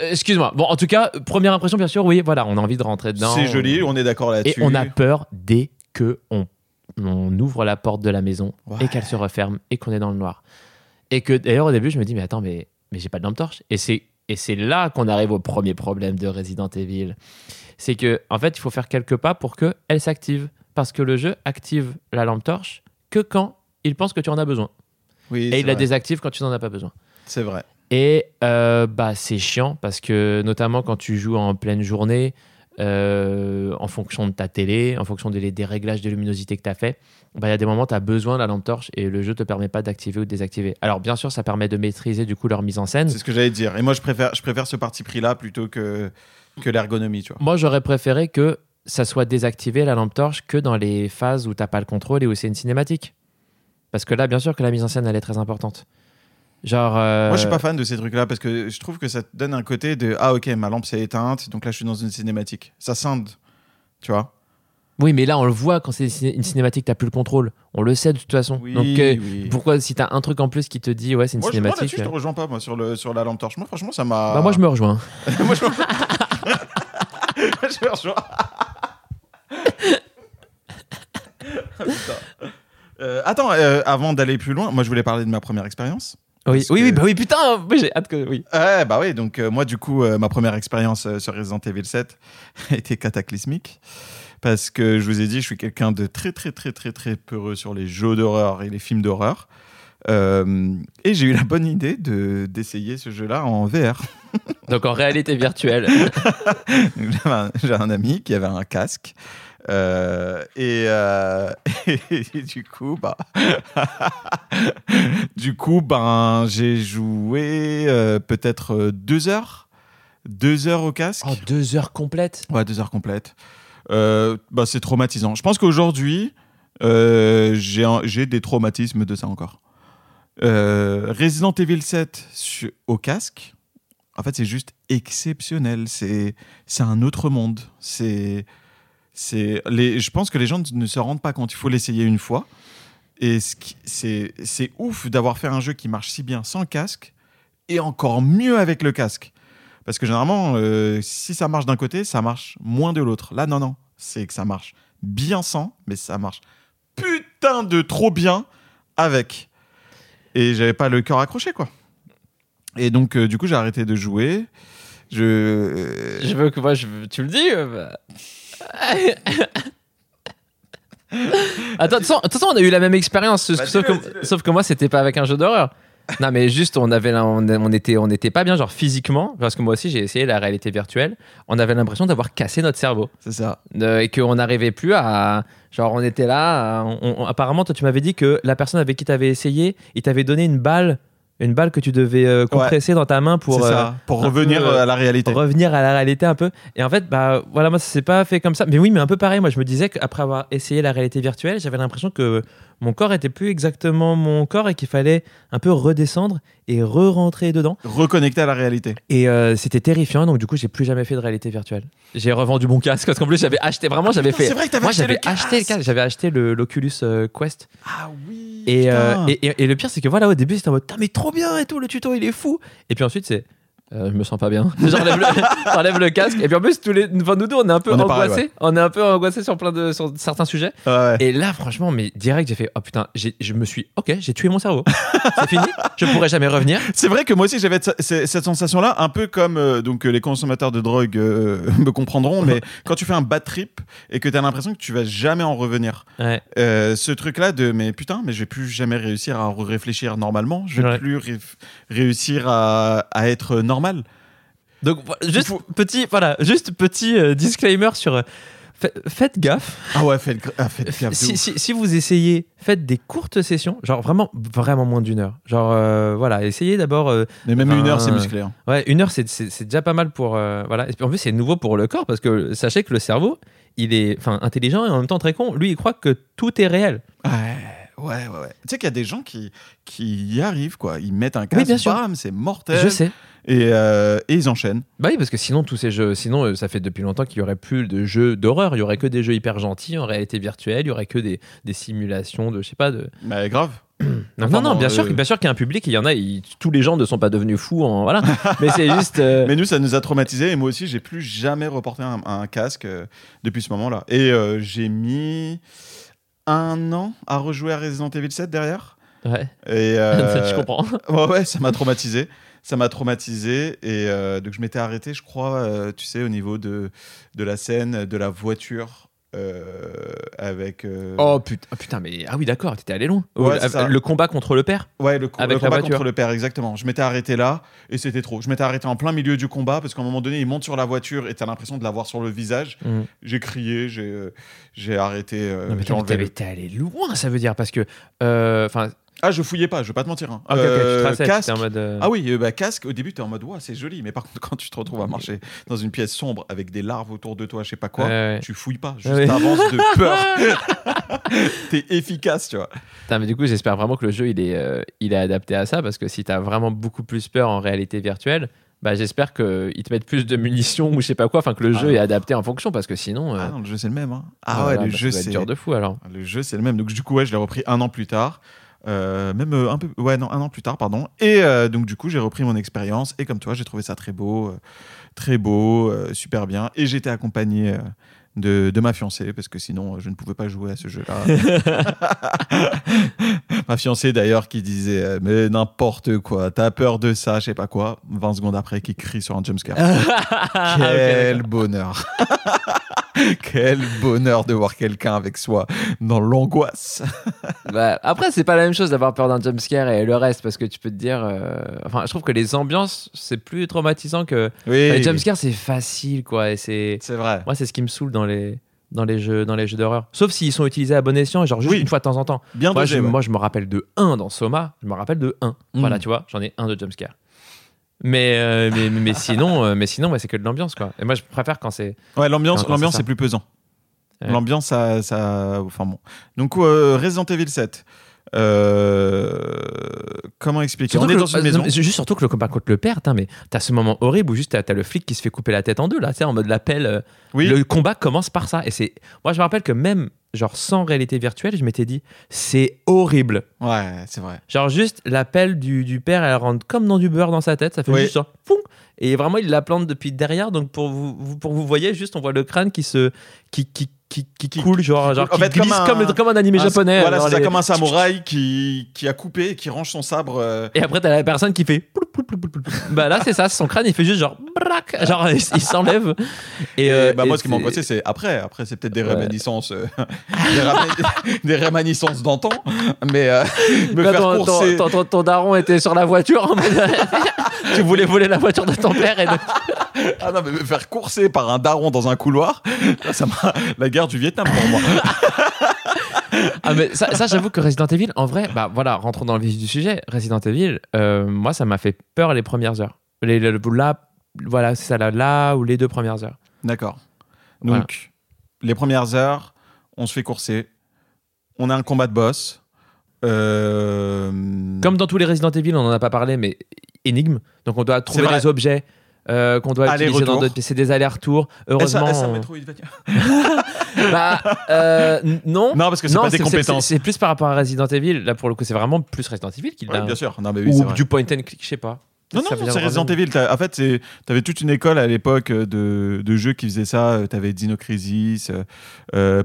Excuse-moi. Bon, en tout cas, première impression, bien sûr. Oui, voilà, on a envie de rentrer dedans. C'est joli, on est d'accord là-dessus. Et on a peur dès que on ouvre la porte de la maison et qu'elle se referme et qu'on est dans le noir. Et que d'ailleurs, au début, je me dis, mais attends, mais j'ai pas de lampe torche. Et c'est là qu'on arrive au premier problème de Resident Evil. C'est que en fait, il faut faire quelques pas pour que elle s'active. Parce que le jeu active la lampe torche que quand il pense que tu en as besoin. Oui, et il la désactive quand tu n'en as pas besoin. C'est vrai. Et c'est chiant parce que notamment quand tu joues en pleine journée, en fonction de ta télé, en fonction des réglages de luminosité que tu as fait, il y a des moments où tu as besoin de la lampe torche et le jeu te permet pas d'activer ou de désactiver. Alors bien sûr, ça permet de maîtriser du coup leur mise en scène. C'est ce que j'allais dire. Et moi, je préfère ce parti pris-là plutôt que l'ergonomie. Tu vois. Moi, j'aurais préféré que ça soit désactivé la lampe torche que dans les phases où t'as pas le contrôle et où c'est une cinématique. Parce que là, bien sûr que la mise en scène, elle est très importante. Moi, je suis pas fan de ces trucs-là parce que je trouve que ça te donne un côté de « Ah, ok, ma lampe s'est éteinte, donc là, je suis dans une cinématique. » Ça scinde, tu vois. Oui, mais là, on le voit quand c'est une cinématique, t'as plus le contrôle. On le sait de toute façon. Oui, donc, pourquoi, si t'as un truc en plus qui te dit « Ouais, c'est une cinématique. » Moi, je te rejoins pas, moi, sur la lampe torche. Moi, franchement, ça m'a... Bah, moi, je me rejoins. Moi, je me rejoins. Je me rejoins. Attends, avant d'aller plus loin, moi je voulais parler de ma première expérience. J'ai hâte que oui. Donc moi du coup ma première expérience sur Resident Evil 7 était cataclysmique parce que je vous ai dit je suis quelqu'un de très très très très très peureux sur les jeux d'horreur et les films d'horreur et j'ai eu la bonne idée d'essayer ce jeu-là en VR. Donc en réalité virtuelle. J'ai un ami qui avait un casque. Et du coup, j'ai joué peut-être 2 heures. 2 heures au casque. 2 heures complètes ? Ouais, 2 heures complètes. C'est traumatisant. Je pense qu'aujourd'hui, j'ai des traumatismes de ça encore. Resident Evil 7 au casque, en fait, c'est juste exceptionnel. C'est un autre monde. Je pense que les gens ne se rendent pas compte. Il faut l'essayer une fois. Et c'est ouf d'avoir fait un jeu qui marche si bien sans casque et encore mieux avec le casque. Parce que généralement, si ça marche d'un côté, ça marche moins de l'autre. Là, non. C'est que ça marche bien sans, mais ça marche putain de trop bien avec. Et j'avais pas le cœur accroché, quoi. Et donc, du coup, j'ai arrêté de jouer. Je veux que moi, tu le dis Attends, de toute façon, on a eu la même expérience, sauf que moi, c'était pas avec un jeu d'horreur. Non, mais juste, on était pas bien, genre physiquement, parce que moi aussi, j'ai essayé la réalité virtuelle. On avait l'impression d'avoir cassé notre cerveau. C'est ça. Et qu'on n'arrivait plus à. Genre, on était là. Apparemment, toi, tu m'avais dit que la personne avec qui t'avais essayé, il t'avait donné une balle que tu devais compresser dans ta main pour revenir à la réalité. Revenir à la réalité un peu. Et en fait, moi, ça s'est pas fait comme ça. Mais oui, mais un peu pareil. Moi, je me disais qu'après avoir essayé la réalité virtuelle, j'avais l'impression que mon corps était plus exactement mon corps et qu'il fallait un peu redescendre et re-rentrer dedans. Reconnecter à la réalité. Et c'était terrifiant, donc du coup, j'ai plus jamais fait de réalité virtuelle. J'ai revendu mon casque, parce qu'en plus, j'avais acheté vraiment, c'est vrai que t'avais acheté le casque, j'avais acheté l'Oculus Quest. Ah oui. Et le pire, c'est que voilà, au début, c'était en mode, mais trop bien et tout, le tuto, il est fou. Et puis ensuite, c'est. Je me sens pas bien. J'enlève le casque. Et puis en plus, nous deux, on est un peu angoissés. Ouais. On est un peu angoissés sur certains sujets. Ouais. Et là, franchement, mais direct, j'ai fait oh putain, j'ai tué mon cerveau. C'est fini. Je pourrais jamais revenir. C'est vrai que moi aussi, j'avais cette sensation-là, un peu comme donc les consommateurs de drogue me comprendront, mais quand tu fais un bad trip et que t'as l'impression que tu vas jamais en revenir, ouais. Ce truc-là de mais putain, mais je vais plus jamais réussir à réfléchir normalement. Je vais plus réussir à être normal. Donc juste petit disclaimer sur faites gaffe. Ah ouais, faites gaffe. Si vous essayez, faites des courtes sessions, genre vraiment moins d'une heure. Genre voilà, essayez d'abord. Mais même une heure, c'est musclé. Hein. Ouais, une heure, c'est déjà pas mal pour voilà. Et puis, en plus, c'est nouveau pour le corps parce que sachez que le cerveau, il est intelligent et en même temps très con. Lui, il croit que tout est réel. Ouais. Tu sais qu'il y a des gens qui y arrivent, quoi. Ils mettent un casque, oui, bam, c'est mortel. Je sais. Et ils enchaînent. Bah oui, parce que sinon, tous ces jeux... Sinon, ça fait depuis longtemps qu'il n'y aurait plus de jeux d'horreur. Il n'y aurait que des jeux hyper gentils en réalité virtuelle. Il n'y aurait que des simulations de... Je sais pas, de... Bah, grave. Non, bien sûr qu'il y a un public, il y en a, tous les gens ne sont pas devenus fous, voilà. Mais c'est juste. Mais nous, ça nous a traumatisés et moi aussi, j'ai plus jamais reporté un casque depuis ce moment-là. Et j'ai mis... un an à rejouer à Resident Evil 7 derrière. Ouais. Et je comprends. Ouais, ça m'a traumatisé. Et donc je m'étais arrêté, je crois, tu sais, au niveau de la scène de la voiture avec. Oh putain, mais ah oui, d'accord, t'étais allé loin. Ouais, le combat contre le père. Ouais, le combat contre le père, exactement. Je m'étais arrêté là et c'était trop. Je m'étais arrêté en plein milieu du combat parce qu'à un moment donné, il monte sur la voiture et t'as l'impression de l'avoir sur le visage. Mm. J'ai crié, j'ai arrêté. Non, mais t'es allé loin, ça veut dire, parce que. Ah, je fouillais pas, je vais pas te mentir. Hein. Okay, tu traçais, en mode... Ah oui, casque, au début, t'es en mode, ouais, c'est joli, mais par contre, quand tu te retrouves à marcher dans une pièce sombre avec des larves autour de toi, je sais pas quoi, tu fouilles pas, juste t'avances de peur. T'es efficace, tu vois. Putain, mais du coup, j'espère vraiment que le jeu, il est adapté à ça, parce que si t'as vraiment beaucoup plus peur en réalité virtuelle, bah, j'espère qu'ils te mettent plus de munitions ou je sais pas quoi, que le jeu est adapté en fonction, parce que sinon... Ah non, le jeu, c'est le même. Hein. Ah voilà, le jeu, c'est... dur de fou, alors. Le jeu, c'est le même. Donc du coup, je l'ai repris un an plus tard. Un an plus tard, pardon. Et donc du coup, j'ai repris mon expérience et comme toi, j'ai trouvé ça très beau, super bien. Et j'étais accompagné de ma fiancée parce que sinon, je ne pouvais pas jouer à ce jeu-là. Ma fiancée d'ailleurs qui disait mais n'importe quoi, t'as peur de ça, je sais pas quoi. 20 secondes après, qui crie sur un jumpscare. Quel bonheur. Quel bonheur de voir quelqu'un avec soi dans l'angoisse. Bah, après, c'est pas la même chose d'avoir peur d'un jumpscare et le reste, parce que tu peux te dire. Je trouve que les ambiances, c'est plus traumatisant que. Oui. Les jumpscares, c'est facile, quoi. Et c'est vrai. Moi, c'est ce qui me saoule dans les jeux d'horreur. Sauf s'ils sont utilisés à bon escient, genre juste une fois de temps en temps. Bien moi, moi, je me rappelle de 1 dans Soma. Je me rappelle de 1. Mmh. Voilà, tu vois, j'en ai 1 de jumpscare. Mais sinon ouais, c'est que de l'ambiance, quoi. Et moi je préfère quand c'est l'ambiance c'est plus pesant. Ouais. L'ambiance ça enfin bon. Donc Resident Evil 7. Comment expliquer ? On est dans une maison. Juste surtout que le combat contre le père, mais t'as ce moment horrible où juste t'as le flic qui se fait couper la tête en deux, là, en mode l'appel. Le combat commence par ça. Et c'est. Moi, je me rappelle que même genre sans réalité virtuelle, je m'étais dit c'est horrible. Ouais, c'est vrai. Genre juste l'appel du père, elle rentre comme dans du beurre dans sa tête, ça fait juste genre poum. Et vraiment, il la plante depuis derrière. Donc pour vous voyez, juste on voit le crâne qui coule, genre qui glisse comme un animé japonais. Voilà, c'est ça, comme un samouraï qui a coupé et qui range son sabre. Et après, t'as la personne qui fait... Bah là, c'est ça, son crâne, il fait juste genre... Genre, il s'enlève. Et moi, ce qui m'angoissait, c'est après, c'est peut-être des réminiscences... Des réminiscences d'antan, mais... Ton daron était sur la voiture. Tu voulais voler la voiture de ton père et de... Ah non, mais me faire courser par un daron dans un couloir, ça m'a... La guerre du Vietnam pour moi. Ah, mais ça, j'avoue que Resident Evil, en vrai, bah voilà, rentrons dans le vif du sujet. Resident Evil, moi, ça m'a fait peur les premières heures. Les deux premières heures. D'accord. Donc, Les premières heures, on se fait courser, on a un combat de boss, Comme dans tous les Resident Evil, on n'en a pas parlé, mais énigme. Donc on doit trouver des objets qu'on doit utiliser dans d'autres. C'est des allers-retours. Heureusement. Ça met trop vite. Non. Non, parce que c'est pas des compétences. C'est plus par rapport à Resident Evil. Là, pour le coup, c'est vraiment plus Resident Evil qu'il a. Bien sûr. Non, mais oui, ou du point and click, je sais pas. Non, c'est Resident Evil. En fait, t'avais toute une école à l'époque de jeux qui faisaient ça. T'avais Dino Crisis,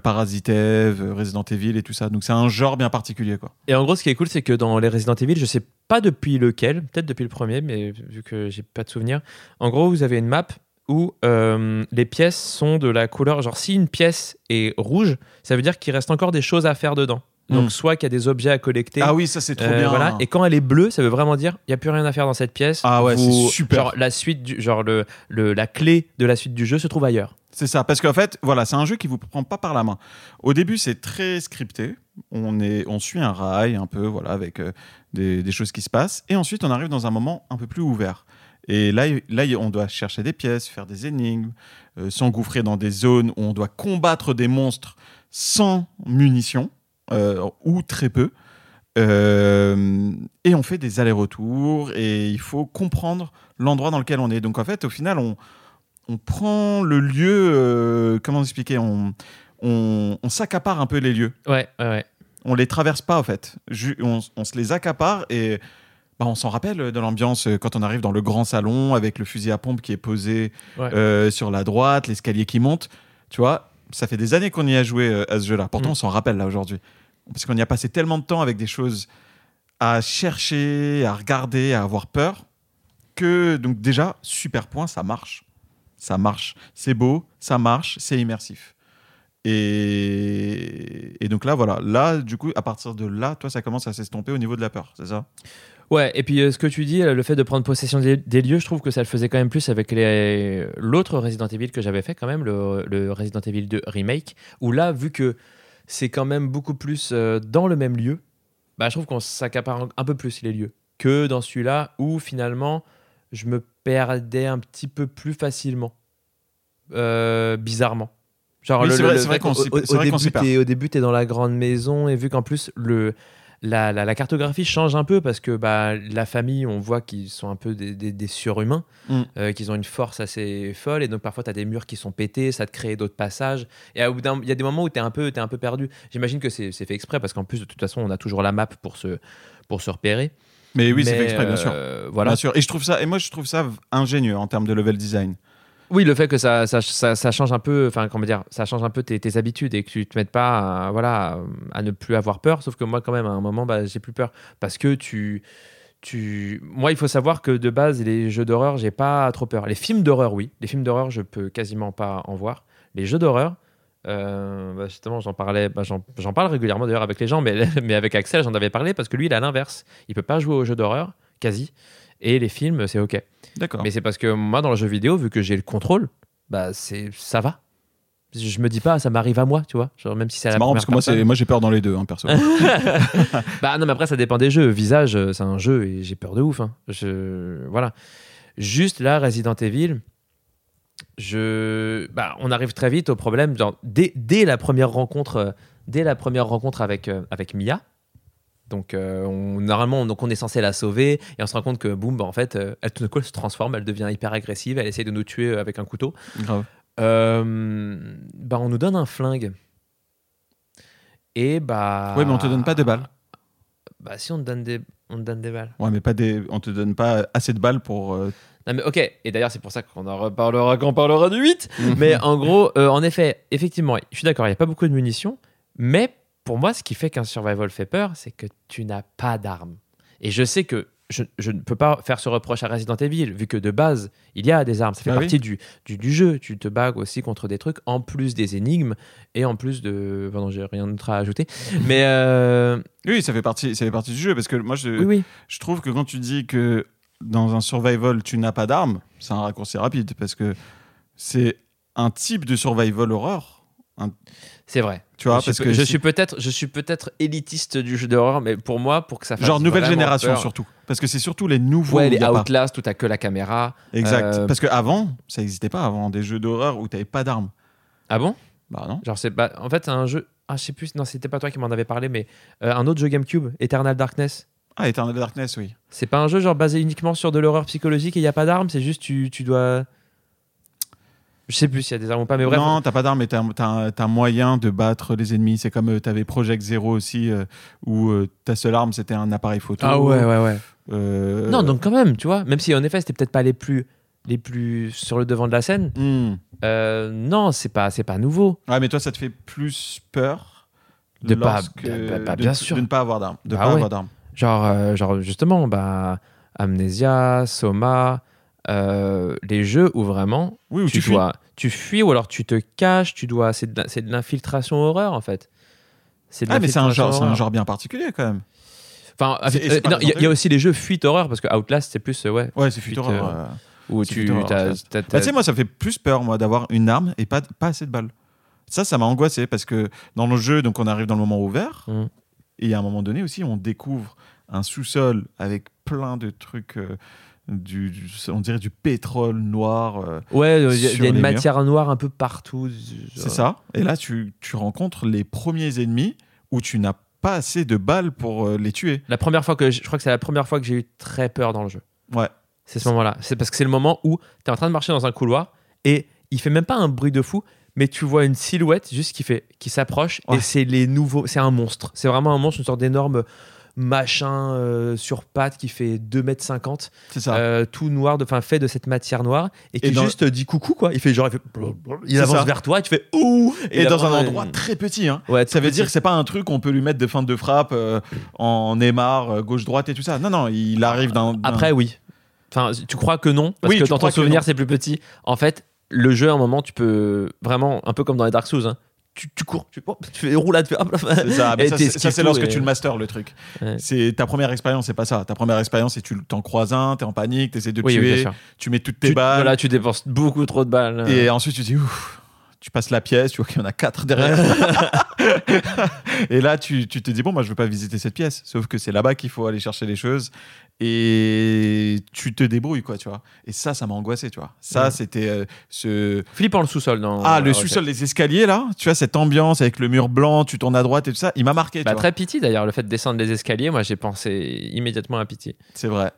Parasite Eve, Resident Evil et tout ça. Donc, c'est un genre bien particulier, quoi. Et en gros, ce qui est cool, c'est que dans les Resident Evil, je sais pas depuis lequel, peut-être depuis le premier, mais vu que j'ai pas de souvenir. En gros, vous avez une map où les pièces sont de la couleur. Genre, si une pièce est rouge, ça veut dire qu'il reste encore des choses à faire dedans. Donc soit qu'il y a des objets à collecter. Ah oui, ça c'est trop bien. Voilà. Et quand elle est bleue, ça veut vraiment dire il y a plus rien à faire dans cette pièce. Ah ouais, c'est super. Genre la suite du genre la clé de la suite du jeu se trouve ailleurs. C'est ça, parce qu'en fait, voilà, c'est un jeu qui vous prend pas par la main. Au début, c'est très scripté. On suit un rail un peu, voilà, avec des choses qui se passent. Et ensuite, on arrive dans un moment un peu plus ouvert. Et là, on doit chercher des pièces, faire des énigmes, s'engouffrer dans des zones où on doit combattre des monstres sans munitions. Ou très peu, et on fait des allers-retours et il faut comprendre l'endroit dans lequel on est. Donc en fait, au final, on prend le lieu, comment expliquer, on s'accapare un peu les lieux. Ouais. On les traverse pas en fait, on se les accapare et bah, on s'en rappelle de l'ambiance quand on arrive dans le grand salon avec le fusil à pompe qui est posé sur la droite, l'escalier qui monte, tu vois. Ça fait des années qu'on y a joué à ce jeu-là. Pourtant, on s'en rappelle là aujourd'hui. Parce qu'on y a passé tellement de temps avec des choses à chercher, à regarder, à avoir peur, que donc déjà, super point, ça marche. Ça marche. C'est beau, ça marche, c'est immersif. Et donc là, voilà. Là, du coup, à partir de là, toi, ça commence à s'estomper au niveau de la peur, c'est ça ? Ouais, et puis ce que tu dis, le fait de prendre possession des lieux, je trouve que ça le faisait quand même plus avec l'autre Resident Evil que j'avais fait quand même, le Resident Evil 2 Remake, où là, vu que c'est quand même beaucoup plus dans le même lieu, bah, je trouve qu'on s'accapare un peu plus les lieux que dans celui-là où finalement je me perdais un petit peu plus facilement, bizarrement. Genre, oui, au début, t'es dans la grande maison et vu qu'en plus, la cartographie change un peu parce que bah, la famille, on voit qu'ils sont un peu des surhumains, qu'ils ont une force assez folle. Et donc, parfois, tu as des murs qui sont pétés, ça te crée d'autres passages. Et il y a des moments où tu es un peu perdu. J'imagine que c'est fait exprès parce qu'en plus, de toute façon, on a toujours la map pour se repérer. Mais oui, c'est fait exprès, bien sûr. Voilà. Bien sûr. Et moi, je trouve ça ingénieux en termes de level design. Oui, le fait que ça change un peu, enfin comment dire, ça change un peu tes habitudes et que tu te mettes pas, à ne plus avoir peur. Sauf que moi, quand même, à un moment, bah, j'ai plus peur parce que moi, il faut savoir que de base, les jeux d'horreur, j'ai pas trop peur. Les films d'horreur, oui, les films d'horreur, je peux quasiment pas en voir. Les jeux d'horreur, bah, justement, j'en parle régulièrement d'ailleurs avec les gens, mais avec Axel, j'en avais parlé parce que lui, il a l'inverse. Il peut pas jouer aux jeux d'horreur, quasi. Et les films, c'est OK. D'accord. Mais c'est parce que moi, dans le jeu vidéo, vu que j'ai le contrôle, bah ça va. Je me dis pas, ça m'arrive à moi, tu vois. Genre, même si c'est marrant parce que moi, j'ai peur dans les deux, hein, perso. Bah non, mais après, ça dépend des jeux. Visage, c'est un jeu et j'ai peur de ouf. Hein. Voilà. Juste là, Resident Evil, on arrive très vite au problème. Genre, dès la première rencontre avec Mia. Donc, normalement, on est censé la sauver et on se rend compte que, boum, bah, en fait, elle tout d'un coup, elle se transforme, elle devient hyper agressive, elle essaie de nous tuer avec un couteau. Grave. Bah, on nous donne un flingue. Et bah. Oui, mais on te donne pas de balles. Bah, si, on te donne des balles. Ouais, mais on te donne pas assez de balles pour. Non, mais OK. Et d'ailleurs, c'est pour ça qu'on en reparlera quand on parlera du 8. Mais en gros, en effet, effectivement, je suis d'accord, il n'y a pas beaucoup de munitions, mais. Pour moi, ce qui fait qu'un survival fait peur, c'est que tu n'as pas d'armes. Et je sais que je ne peux pas faire ce reproche à Resident Evil, vu que de base, il y a des armes. Ça fait partie du jeu. Tu te bats aussi contre des trucs, en plus des énigmes, et en plus de... Pardon, j'ai rien d'autre à ajouter. Mais... Oui, ça fait partie du jeu, parce que moi, je trouve que quand tu dis que dans un survival, tu n'as pas d'armes, c'est un raccourci rapide, parce que c'est un type de survival horror. C'est vrai. Tu vois, je suis peut-être élitiste du jeu d'horreur, mais pour moi, pour que ça fasse genre nouvelle génération peur, surtout, parce que c'est surtout les nouveaux. Ouais, les Outlast où t'as que la caméra. Exact. Parce que avant, ça n'existait pas avant des jeux d'horreur où t'avais pas d'armes. Ah bon ? Bah non. Genre c'est en fait un jeu. Ah, je sais plus, non, c'était pas toi qui m'en avais parlé, mais un autre jeu GameCube, Eternal Darkness. Ah, Eternal Darkness, oui. C'est pas un jeu genre basé uniquement sur de l'horreur psychologique et il n'y a pas d'armes, c'est juste tu dois. Je sais plus s'il y a des armes ou pas, mais bref. Non, t'as pas d'armes, mais t'as un moyen de battre les ennemis. C'est comme t'avais Project Zero aussi, où ta seule arme c'était un appareil photo. Ah ouais. Non, donc quand même, tu vois, même si en effet c'était peut-être pas les plus sur le devant de la scène. Non, c'est pas nouveau. Ouais, mais toi ça te fait plus peur de ne pas avoir d'armes, avoir d'armes. Genre justement, Amnesia, Soma, les jeux où vraiment où tu fuis ou alors tu te caches, c'est de l'infiltration horreur en fait. Mais c'est un genre bien particulier quand même. Enfin, il y a aussi les jeux fuite horreur parce que Outlast c'est plus c'est fuite horreur. Où c'est tu sais moi ça me fait plus peur d'avoir une arme et pas assez de balles. Ça m'a angoissé parce que dans le jeu donc on arrive dans le moment ouvert. Et à un moment donné aussi, on découvre un sous-sol avec plein de trucs, on dirait du pétrole noir. Il y a une matière noire un peu partout. C'est ça. Et là, tu rencontres les premiers ennemis où tu n'as pas assez de balles pour les tuer. Je crois que c'est la première fois que j'ai eu très peur dans le jeu. Ouais. C'est ce moment-là. C'est parce que c'est le moment où tu es en train de marcher dans un couloir et il fait même pas un bruit de fou. Mais tu vois une silhouette juste qui s'approche et c'est les nouveaux. C'est un monstre. C'est vraiment un monstre, une sorte d'énorme machin sur pattes qui fait 2,50 m. C'est ça. Tout noir, fait de cette matière noire et qui juste dit coucou quoi. Il fait il avance vers toi et tu fais ouh. Et dans un endroit très petit. Hein. Ouais, ça veut dire que c'est pas un truc qu'on peut lui mettre de feinte de frappe en Neymar, gauche-droite et tout ça. Non, il arrive d'un. Après oui. Enfin, tu crois que non parce que dans ton souvenir c'est plus petit. En fait. Le jeu, à un moment, tu peux vraiment, un peu comme dans les Dark Souls, hein, tu cours, tu fais roulade, tu fais hop là. C'est ça, mais c'est lorsque tu le masters, le truc. Ouais. C'est, ta première expérience, c'est pas ça. Ta première expérience, c'est que tu t'en croises un, t'es en panique, t'essaies de le tuer, tu mets toutes tes balles. Voilà, tu dépenses beaucoup trop de balles. Et ensuite, tu dis, ouf, tu passes la pièce, tu vois qu'il y en a 4 derrière. Et là, tu te dis, bon, moi, je veux pas visiter cette pièce. Sauf que c'est là-bas qu'il faut aller chercher les choses. Et tu te débrouilles quoi, tu vois. Et ça m'a angoissé, tu vois. C'était flippant le sous-sol le sous-sol des escaliers là, tu vois cette ambiance avec le mur blanc, tu tournes à droite et tout ça, il m'a marqué, tu vois. Très P.T. d'ailleurs, le fait de descendre les escaliers, moi j'ai pensé immédiatement à P.T. C'est vrai.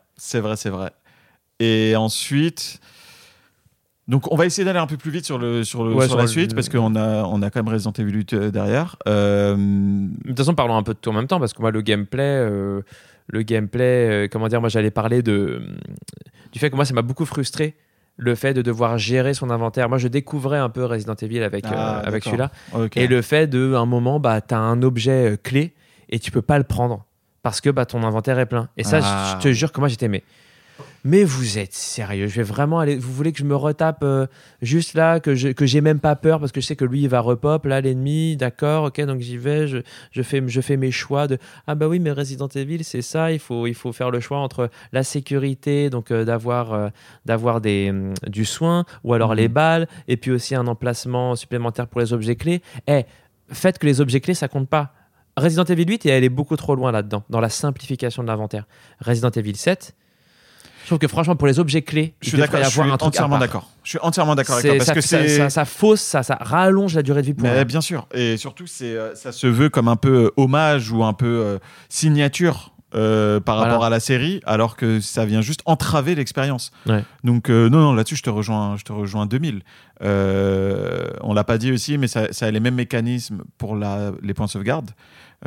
Et ensuite donc on va essayer d'aller un peu plus vite sur la suite parce qu'on a quand même Resident Evil 8 derrière. De toute façon, parlons un peu de tout en même temps parce que moi le gameplay, comment dire, moi j'allais parler du fait que moi ça m'a beaucoup frustré le fait de devoir gérer son inventaire. Moi je découvrais un peu Resident Evil avec celui-là. Okay. Et le fait de, à un moment, t'as un objet clé et tu peux pas le prendre parce que ton inventaire est plein. Et ça, je te jure que moi j'étais mais vous êtes sérieux, je vais vraiment aller. Vous voulez que je me retape juste là, que j'ai même pas peur parce que je sais que lui il va repop là l'ennemi, d'accord, ok, donc j'y vais, je fais mes choix de mais Resident Evil c'est ça, il faut faire le choix entre la sécurité donc d'avoir du soin ou alors les balles et puis aussi un emplacement supplémentaire pour les objets clés. Faites que les objets clés ça compte pas. Resident Evil 8 elle est beaucoup trop loin là-dedans dans la simplification de l'inventaire. Resident Evil 7. Je trouve que franchement, pour les objets clés, je suis entièrement d'accord avec toi. Parce que ça fausse, ça rallonge la durée de vie pour eux. Bien sûr. Et surtout, ça se veut comme un peu hommage ou un peu signature par rapport à la série, alors que ça vient juste entraver l'expérience. Ouais. Donc, non, là-dessus, je te rejoins 2000. On l'a pas dit aussi, mais ça a les mêmes mécanismes pour les points de sauvegarde.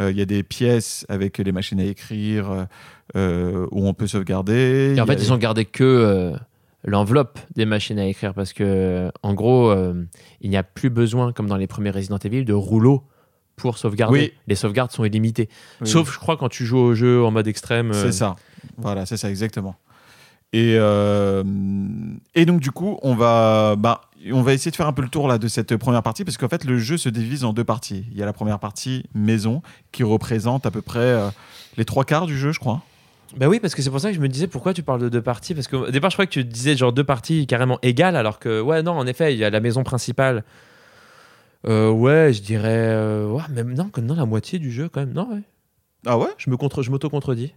Il y a des pièces avec les machines à écrire où on peut sauvegarder. Et en fait, ils ont gardé que l'enveloppe des machines à écrire parce que, en gros, il n'y a plus besoin, comme dans les premiers Resident Evil, de rouleau pour sauvegarder. Oui. Les sauvegardes sont illimitées. Oui. Sauf, je crois, quand tu joues au jeu en mode extrême. C'est ça. Voilà, c'est ça, exactement. Et donc, du coup, on va essayer de faire un peu le tour là, de cette première partie parce qu'en fait le jeu se divise en deux parties. Il y a la première partie maison qui représente à peu près les 3/4 du jeu, je crois. Oui, parce que c'est pour ça que je me disais pourquoi tu parles de deux parties, parce qu'au départ je croyais que tu disais genre deux parties carrément égales alors que non, en effet il y a la maison principale. Je dirais même non, la moitié du jeu quand même. Non, ouais. Ah ouais, je m'auto-contredis.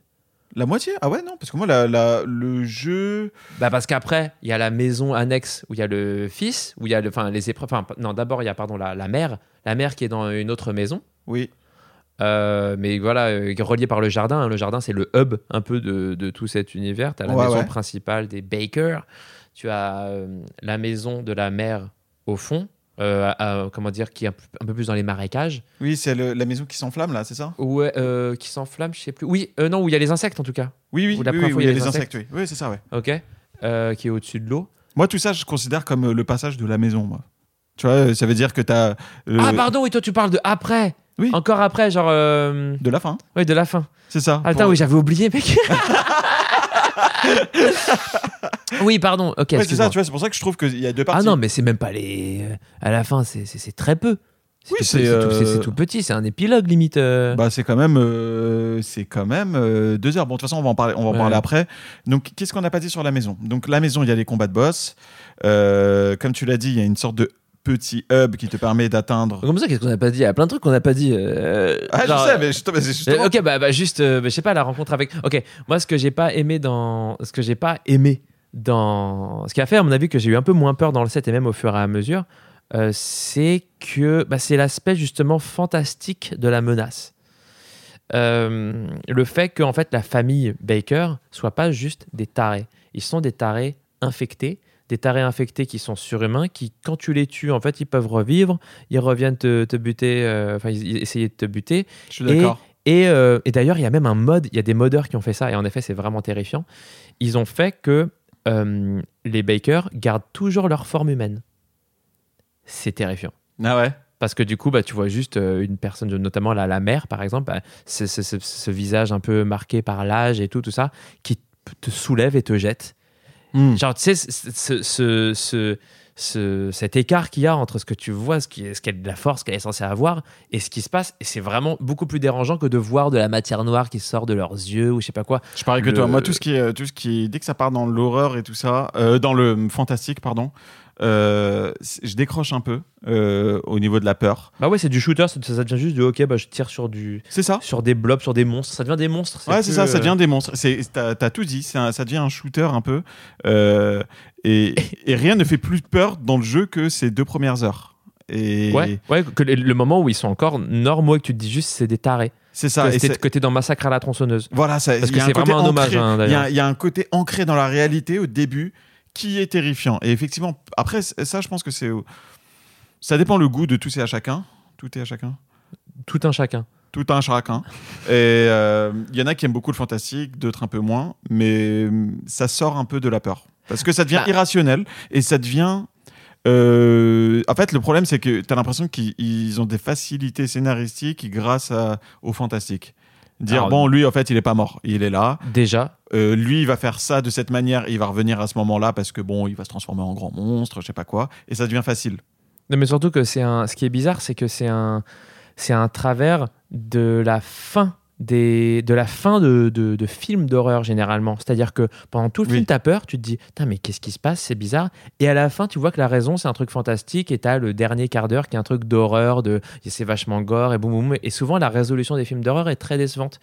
La moitié ? Ah ouais, non, parce que moi, le jeu... parce qu'après, il y a la maison annexe où il y a le fils, où il y a les épreuves... D'abord, il y a la mère qui est dans une autre maison. Oui. Mais voilà, relié par le jardin. Hein. Le jardin, c'est le hub un peu de tout cet univers. Tu as la maison principale des Baker. Tu as la maison de la mère au fond, qui est un peu plus dans les marécages. Oui, c'est la maison qui s'enflamme, là, c'est ça ? Ouais, qui s'enflamme, je sais plus. Oui, non, où il y a les insectes, en tout cas. Oui, où il y a les insectes. Oui, c'est ça, ouais. OK. Qui est au-dessus de l'eau. Moi, tout ça, je considère comme le passage de la maison, moi. Tu vois, ça veut dire que t'as... Ah, pardon, et toi, tu parles de après. Oui. Encore après, genre... De la fin. Oui, de la fin. C'est ça. Attends, oui, j'avais oublié, mec. Oui, pardon. OK, ouais, c'est ça, tu vois, c'est pour ça que je trouve qu'il y a deux parties. Ah non, mais c'est même pas les... À la fin, c'est très peu. C'est tout petit, c'est un épilogue limite. Bah c'est quand même 2 heures. Bon, de toute façon, on va en parler après. Donc qu'est-ce qu'on n'a pas dit sur la maison ? Donc la maison, il y a les combats de boss. Comme tu l'as dit, il y a une sorte de petit hub qui te permet d'atteindre. Comme ça, qu'est-ce qu'on n'a pas dit ? Il y a plein de trucs qu'on n'a pas dit. Je sais, mais justement... OK, bah, je sais pas, la rencontre avec. OK, moi ce qui a fait à mon avis que j'ai eu un peu moins peur dans le set et même au fur et à mesure. C'est que c'est l'aspect justement fantastique de la menace. Le fait que en fait, la famille Baker soit pas juste des tarés. Ils sont des tarés infectés qui sont surhumains, qui, quand tu les tues, en fait, ils peuvent revivre, ils reviennent te buter, ils essayer de te buter. Je suis d'accord. Et d'ailleurs, il y a même un mode, il y a des modeurs qui ont fait ça, et en effet, c'est vraiment terrifiant. Ils ont fait que les Baker gardent toujours leur forme humaine. C'est terrifiant. Ah ouais. Parce que du coup, tu vois juste une personne, notamment la mère, par exemple, ce visage un peu marqué par l'âge et tout ça, qui te soulève et te jette. Mm. Genre, tu sais, cet écart qu'il y a entre ce que tu vois, ce qu'elle a de la force qu'elle est censée avoir, et ce qui se passe, et c'est vraiment beaucoup plus dérangeant que de voir de la matière noire qui sort de leurs yeux ou je sais pas quoi. Je parie que toi, moi, tout ce qui est, dès que ça part dans l'horreur et tout ça, dans le fantastique, pardon. Je décroche un peu au niveau de la peur. Bah ouais, c'est du shooter, ça devient juste du OK, je tire sur du. C'est ça. Sur des blobs, sur des monstres. Ça devient des monstres. Ouais, c'est ça, ça devient des monstres. T'as tout dit, ça devient un shooter un peu. Et rien ne fait plus peur dans le jeu que ces 2 premières heures. Et... Ouais, que le moment où ils sont encore normaux et que tu te dis juste c'est des tarés. C'est ça. Que t'es dans Massacre à la tronçonneuse. Voilà, parce que c'est vraiment un hommage. Il y a un côté ancré dans la réalité au début. Qui est terrifiant. Et effectivement, après, ça, je pense que c'est... Ça dépend le goût de tout et à chacun. Tout est à chacun. Tout un chacun. Et il y en a qui aiment beaucoup le fantastique, d'autres un peu moins, mais ça sort un peu de la peur. Parce que ça devient irrationnel et ça devient... En fait, le problème, c'est que tu as l'impression qu'ils ont des facilités scénaristiques grâce au fantastique. Dire, lui, en fait, il n'est pas mort. Il est là. Déjà. Lui, il va faire ça de cette manière. Il va revenir à ce moment-là parce que, il va se transformer en grand monstre, je sais pas quoi. Et ça devient facile. Non, mais surtout que ce qui est bizarre, c'est que c'est un travers de la fin de films d'horreur, généralement. C'est-à-dire que pendant tout le film, t'as peur, tu te dis, mais qu'est-ce qui se passe ? C'est bizarre. Et à la fin, tu vois que la raison, c'est un truc fantastique, et t'as le dernier quart d'heure qui est un truc d'horreur, c'est vachement gore, et boum, boum. Et souvent, la résolution des films d'horreur est très décevante.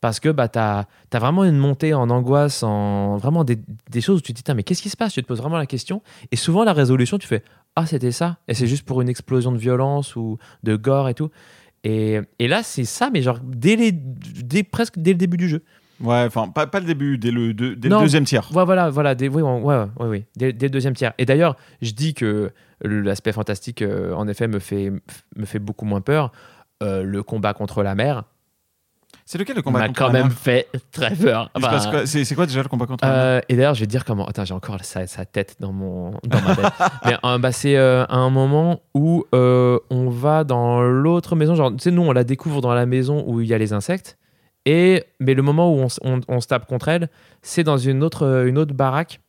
Parce que t'as vraiment une montée en angoisse, vraiment des choses où tu te dis, mais qu'est-ce qui se passe ? Tu te poses vraiment la question. Et souvent, la résolution, tu fais, c'était ça. Et c'est juste pour une explosion de violence ou de gore et tout. Et là, c'est ça, mais genre presque dès le début du jeu. Ouais, enfin, pas le début, dès le deuxième tiers. Voilà, dès le deuxième tiers. Et d'ailleurs, je dis que l'aspect fantastique, en effet, me fait beaucoup moins peur. Le combat contre la mer. C'est lequel le combat contre la mer ? M'a quand même fait très peur. C'est quoi déjà le combat contre la mer ? Et d'ailleurs, je vais te dire comment. Attends, j'ai encore sa tête dans ma tête. Mais, c'est à un moment où on va dans l'autre maison. Genre, tu sais, nous, on la découvre dans la maison où il y a les insectes. Mais le moment où on se tape contre elle, c'est dans une autre baraque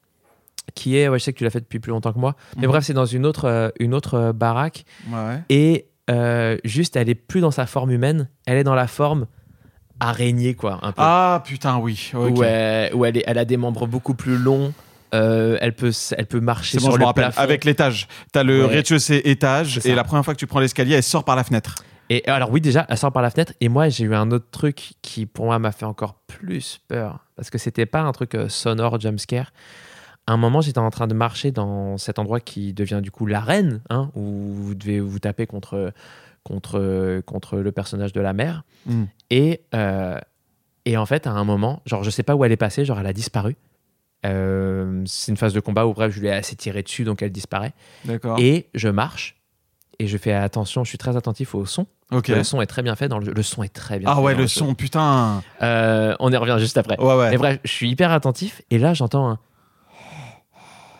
qui est. Ouais, je sais que tu l'as fait depuis plus longtemps que moi. Mais bref, c'est dans une autre baraque. Ouais. Et juste, elle est plus dans sa forme humaine. Elle est dans la forme araignée, quoi, un peu. Ah putain, oui. Okay. Où elle a des membres beaucoup plus longs. Elle peut marcher sur le plafond. Avec l'étage. T'as le rez-de-chaussée étage et la première fois que tu prends l'escalier, elle sort par la fenêtre. Et alors oui, déjà, elle sort par la fenêtre. Et moi, j'ai eu un autre truc qui, pour moi, m'a fait encore plus peur parce que c'était pas un truc sonore, jumpscare. À un moment, j'étais en train de marcher dans cet endroit qui devient du coup l'arène, hein, où vous devez vous taper contre contre le personnage de la mère. Mm. Et en fait, à un moment, genre, je sais pas où elle est passée, genre, elle a disparu. C'est une phase de combat où, bref, je lui ai assez tiré dessus, donc elle disparaît. D'accord. Et je marche et je fais attention, je suis très attentif au son. Okay. Le son est très bien fait dans le jeu. Le son est très bien fait. Ah ouais, le son, putain. On y revient juste après. Ouais, ouais. Mais bref, je suis hyper attentif et là, j'entends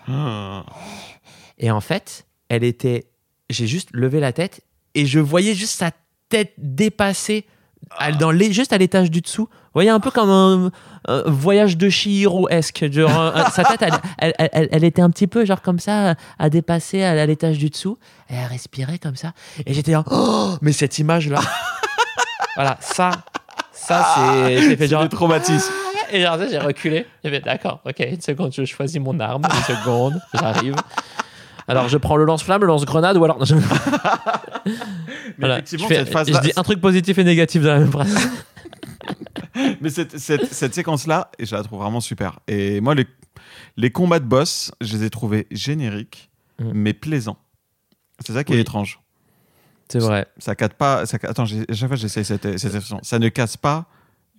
un. Et en fait, elle était. J'ai juste levé la tête et je voyais juste sa tête dépasser. Juste à l'étage du dessous, vous voyez, un peu comme un voyage de Chihiro-esque, genre sa tête elle était un petit peu genre comme ça à dépasser à l'étage du dessous et elle respirait comme ça et j'étais genre oh, mais cette image là voilà, ça c'est genre le traumatisme et genre ça, j'ai reculé, j'ai fait d'accord, ok, une seconde, je choisis mon arme, une seconde, j'arrive. Alors, je prends le lance-flamme, le lance-grenade, ou alors... Mais voilà, effectivement, cette phase-là... Je dis un truc positif et négatif dans la même phrase. Mais cette séquence-là, je la trouve vraiment super. Et moi, les combats de boss, je les ai trouvés génériques, mais plaisants. C'est ça qui est étrange. C'est vrai. Ça casse pas... Attends, à chaque fois, j'essaie cette expression. Ça ne casse pas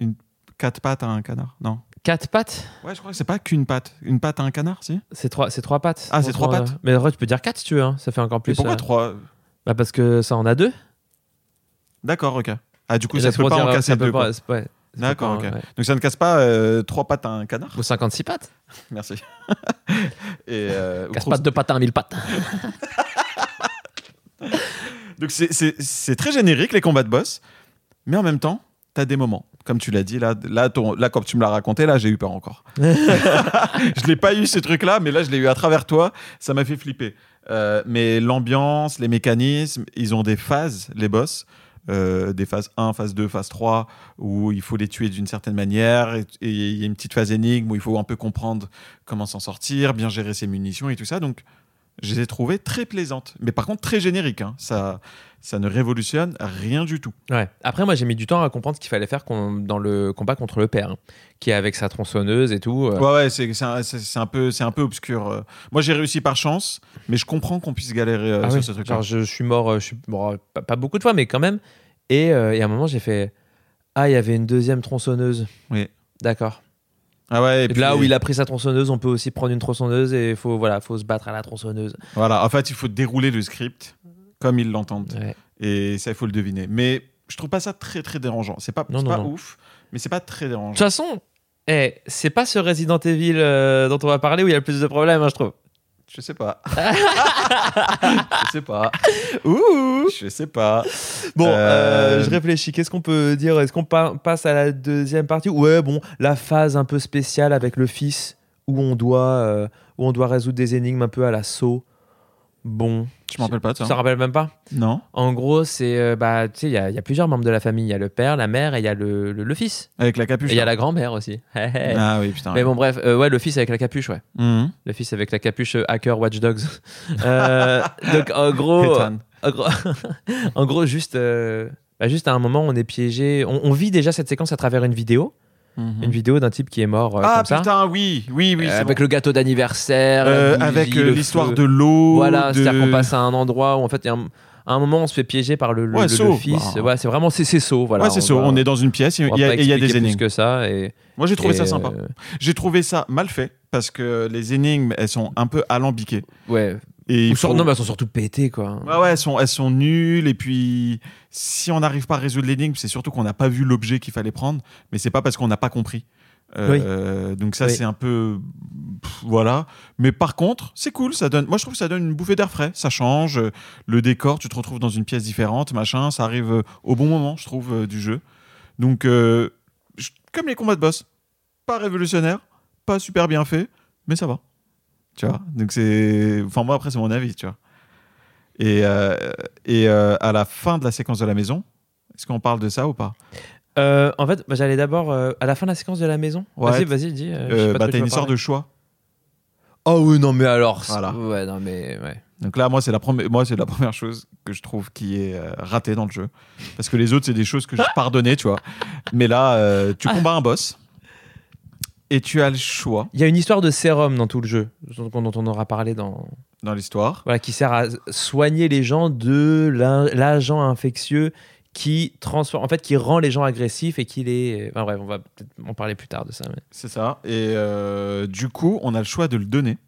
une... Quatre pattes à un canard, non. Quatre pattes ? Ouais, je crois que c'est pas qu'une patte. Une patte à un canard, si ? C'est trois pattes. Ah, c'est trois pattes ? Mais tu peux dire quatre si tu veux, hein. Ça fait encore plus. Et pourquoi trois ? Bah parce que ça en a deux. D'accord, ok. Ah, du coup, ça peut pas en casser deux. D'accord, ok. Donc ça ne casse pas trois pattes à un canard ? Ou 56 pattes ? Merci. Casse pas deux pattes à 1000 pattes. Donc c'est très générique, les combats de boss, mais en même temps, t'as des moments. Comme tu l'as dit, là, quand tu me l'as raconté, là, j'ai eu peur encore. Je l'ai pas eu, ce truc-là, mais là, je l'ai eu à travers toi. Ça m'a fait flipper. Mais l'ambiance, les mécanismes, ils ont des phases, les boss. Des phases 1, phase 2, phase 3, où il faut les tuer d'une certaine manière. Et il y a une petite phase énigme où il faut un peu comprendre comment s'en sortir, bien gérer ses munitions et tout ça. Donc, je les ai trouvées très plaisantes. Mais par contre, très génériques. Hein. Ça ne révolutionne rien du tout. Ouais. Après, moi, j'ai mis du temps à comprendre ce qu'il fallait faire dans le combat contre le père, hein, qui est avec sa tronçonneuse et tout. Ouais, c'est un peu obscur. Moi, j'ai réussi par chance, mais je comprends qu'on puisse galérer sur ce truc-là. Genre, je suis mort, bon, pas beaucoup de fois, mais quand même. Et à un moment, j'ai fait... Ah, il y avait une deuxième tronçonneuse. Oui. D'accord. Ah ouais, et puis là où il a pris sa tronçonneuse, on peut aussi prendre une tronçonneuse et faut se battre à la tronçonneuse. Voilà, en fait, il faut dérouler le script comme ils l'entendent. Ouais. Et ça, il faut le deviner. Mais je trouve pas ça très, très dérangeant. C'est pas ouf, mais c'est pas très dérangeant. De toute façon, c'est pas ce Resident Evil dont on va parler où il y a le plus de problèmes, hein, je trouve. Je sais pas. Je sais pas. Ouh. Je sais pas. Bon, je réfléchis. Qu'est-ce qu'on peut dire ? Est-ce qu'on passe à la deuxième partie ? Ouais, bon, la phase un peu spéciale avec le fils où on doit résoudre des énigmes un peu à la Saw. Bon. Je m'en rappelle pas, ça. Tu t'en rappelles même pas ? Non. En gros, c'est... tu sais, il y a plusieurs membres de la famille. Il y a le père, la mère et il y a le fils. Avec la capuche. Et il y a la grand-mère aussi. Ah oui, putain. Mais bon, bref. Ouais, le fils avec la capuche, ouais. Mm-hmm. Le fils avec la capuche hacker Watch Dogs. Donc, en gros... juste à un moment, on est piégé. On vit déjà cette séquence à travers une vidéo. Une vidéo d'un type qui est mort comme ça. Ah putain, oui, c'est avec le gâteau d'anniversaire, avec l'histoire feu. De l'eau. Voilà, c'est-à-dire qu'on passe à un endroit où en fait, à un moment, on se fait piéger par le fils. Bah. Ouais, c'est vraiment c'est Saw. Voilà, ouais, c'est Saw. On est dans une pièce et il y a des énigmes. Plus que ça. Et moi, j'ai trouvé ça sympa. J'ai trouvé ça mal fait parce que les énigmes, elles sont un peu alambiquées. Ouais. Non, mais elles sont surtout pétées, quoi. Ouais, elles sont nulles. Et puis, si on n'arrive pas à résoudre l'énigme, c'est surtout qu'on n'a pas vu l'objet qu'il fallait prendre. Mais c'est pas parce qu'on n'a pas compris. Donc ça, c'est un peu... voilà. Mais par contre, c'est cool. Ça donne... Moi, je trouve que ça donne une bouffée d'air frais. Ça change. Le décor, tu te retrouves dans une pièce différente, machin. Ça arrive au bon moment, je trouve, du jeu. Donc, comme les combats de boss. Pas révolutionnaire, pas super bien fait, mais ça va. Tu vois, donc c'est. Enfin, moi, après, c'est mon avis, tu vois. Et à la fin de la séquence de la maison, est-ce qu'on parle de ça ou pas ? En fait, j'allais d'abord à la fin de la séquence de la maison. Ouais, vas-y, dis. T'as une histoire de choix. Oh oui, non, mais alors. Voilà. Ouais, non, mais. Ouais. Donc là, moi, c'est la première chose que je trouve qui est ratée dans le jeu. Parce que les autres, c'est des choses que je pardonnais, tu vois. Mais là, tu combats un boss. Et tu as le choix. Il y a une histoire de sérum dans tout le jeu, dont on aura parlé dans... dans l'histoire. Voilà, qui sert à soigner les gens de l'agent infectieux qui transforme, en fait, qui rend les gens agressifs et qui les... Enfin bref, on va peut-être en parler plus tard de ça. Mais... C'est ça. Et du coup, on a le choix de le donner.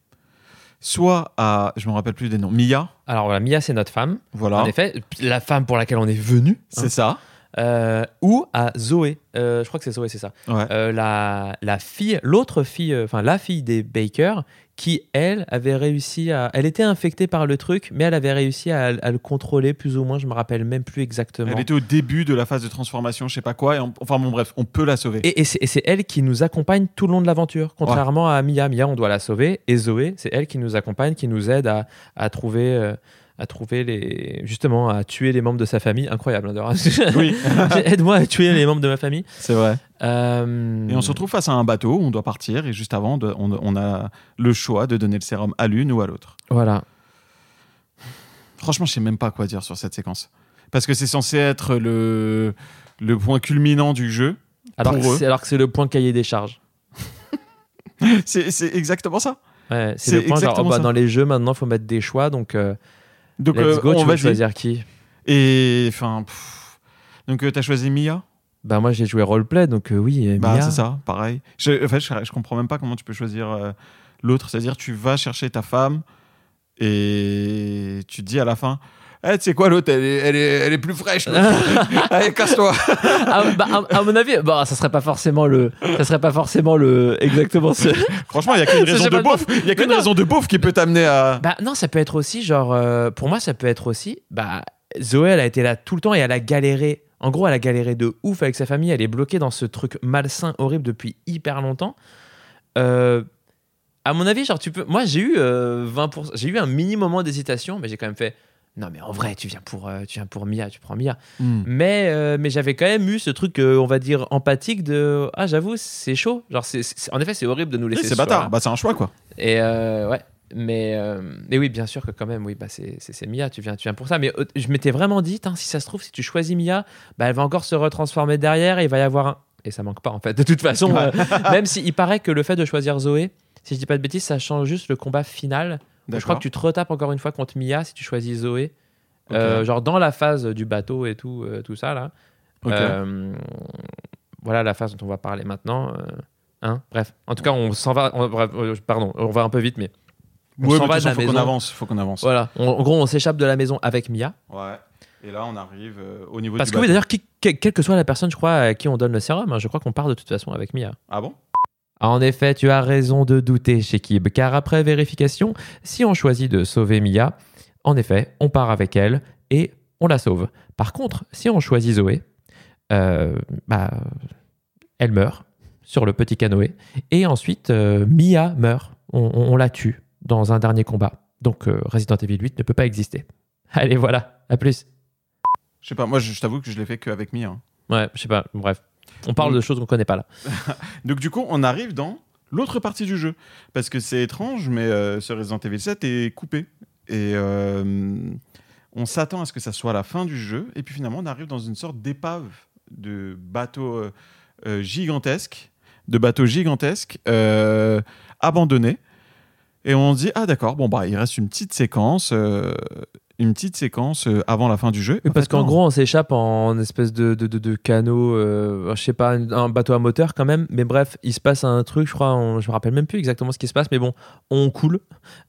Soit à, je ne me rappelle plus des noms, Mia. Alors voilà, Mia, c'est notre femme. Voilà. En effet, la femme pour laquelle on est venu. C'est ça. Ou à Zoé. Je crois que c'est Zoé, c'est ça. Ouais. La fille des Baker, qui, elle, avait réussi à... Elle était infectée par le truc, mais elle avait réussi à le contrôler, plus ou moins. Je ne me rappelle même plus exactement. Elle était au début de la phase de transformation, je ne sais pas quoi. On peut la sauver. Et c'est elle qui nous accompagne tout le long de l'aventure, contrairement à Mia. Mia, on doit la sauver. Et Zoé, c'est elle qui nous accompagne, qui nous aide à tuer les membres de sa famille. Incroyable, oui. Aide-moi à tuer les membres de ma famille. C'est vrai. Et on se retrouve face à un bateau où on doit partir, et juste avant, on a le choix de donner le sérum à l'une ou à l'autre. Voilà. Franchement, je sais même pas quoi dire sur cette séquence. Parce que c'est censé être le point culminant du jeu. Alors que c'est le point cahier des charges. c'est exactement ça. Ouais, c'est le point genre, dans les jeux maintenant, il faut mettre des choix, donc let's go, on va choisir qui. Et enfin, donc t'as choisi Mia. Bah moi j'ai joué roleplay, donc oui. Bah Mia. C'est ça, pareil. Je comprends même pas comment tu peux choisir l'autre. C'est-à-dire tu vas chercher ta femme et tu te dis à la fin. Hey, tu sais quoi, l'autre, elle est plus fraîche. Allez, casse-toi. À mon avis, ça serait pas forcément exactement ce. Franchement, il y a qu'une raison de beauf. Il y a qu'une raison de beauf qui peut t'amener à. Bah non, ça peut être aussi genre. Pour moi, ça peut être aussi. Bah Zoé, elle a été là tout le temps et elle a galéré. En gros, elle a galéré de ouf avec sa famille. Elle est bloquée dans ce truc malsain, horrible depuis hyper longtemps. À mon avis, genre tu peux. Moi, j'ai eu 20%. J'ai eu un mini moment d'hésitation, mais j'ai quand même fait. Non, mais en vrai, tu viens pour Mia, tu prends Mia. Mm. Mais j'avais quand même eu ce truc, on va dire, empathique de... Ah, j'avoue, c'est chaud. Genre, en effet, c'est horrible de nous laisser ce soir. C'est bâtard. Bah, c'est un choix, quoi. Et ouais. Mais oui, bien sûr que quand même, oui, bah, c'est Mia, tu viens pour ça. Mais je m'étais vraiment dit, si ça se trouve, si tu choisis Mia, bah, elle va encore se retransformer derrière et il va y avoir un... Et ça manque pas, en fait, de toute façon. Même s'il paraît que le fait de choisir Zoé, si je dis pas de bêtises, ça change juste le combat final. D'accord. Je crois que tu te retapes encore une fois contre Mia si tu choisis Zoé. Okay. Genre dans la phase du bateau et tout ça là. Okay. Voilà la phase dont on va parler maintenant. Bref, en tout cas on s'en va. On va un peu vite mais. Oui, mais faut qu'on avance. Voilà. En gros, on s'échappe de la maison avec Mia. Ouais. Et là, on arrive au niveau. Parce du que bateau. Oui, d'ailleurs, quelle que soit la personne, je crois à qui on donne le sérum, je crois qu'on part de toute façon avec Mia. Ah bon? En effet, tu as raison de douter, Shekib, car après vérification, si on choisit de sauver Mia, en effet, on part avec elle et on la sauve. Par contre, si on choisit Zoé, elle meurt sur le petit canoë et ensuite Mia meurt. On la tue dans un dernier combat. Donc Resident Evil 8 ne peut pas exister. Allez, voilà, à plus. Je sais pas, moi je t'avoue que je l'ai fait qu'avec Mia. Hein. Ouais, je sais pas, bref. On parle de choses qu'on connaît pas là. Donc du coup, on arrive dans l'autre partie du jeu. Parce que c'est étrange, mais ce Resident Evil 7 est coupé. Et on s'attend à ce que ça soit la fin du jeu. Et puis finalement, on arrive dans une sorte d'épave de bateau gigantesque. Abandonné. Et on se dit, ah d'accord, il reste une petite séquence... avant la fin du jeu. Parce qu'en gros, on s'échappe en espèce de canot, je sais pas, un bateau à moteur quand même. Mais bref, il se passe un truc, je crois, je me rappelle même plus exactement ce qui se passe, mais bon, on coule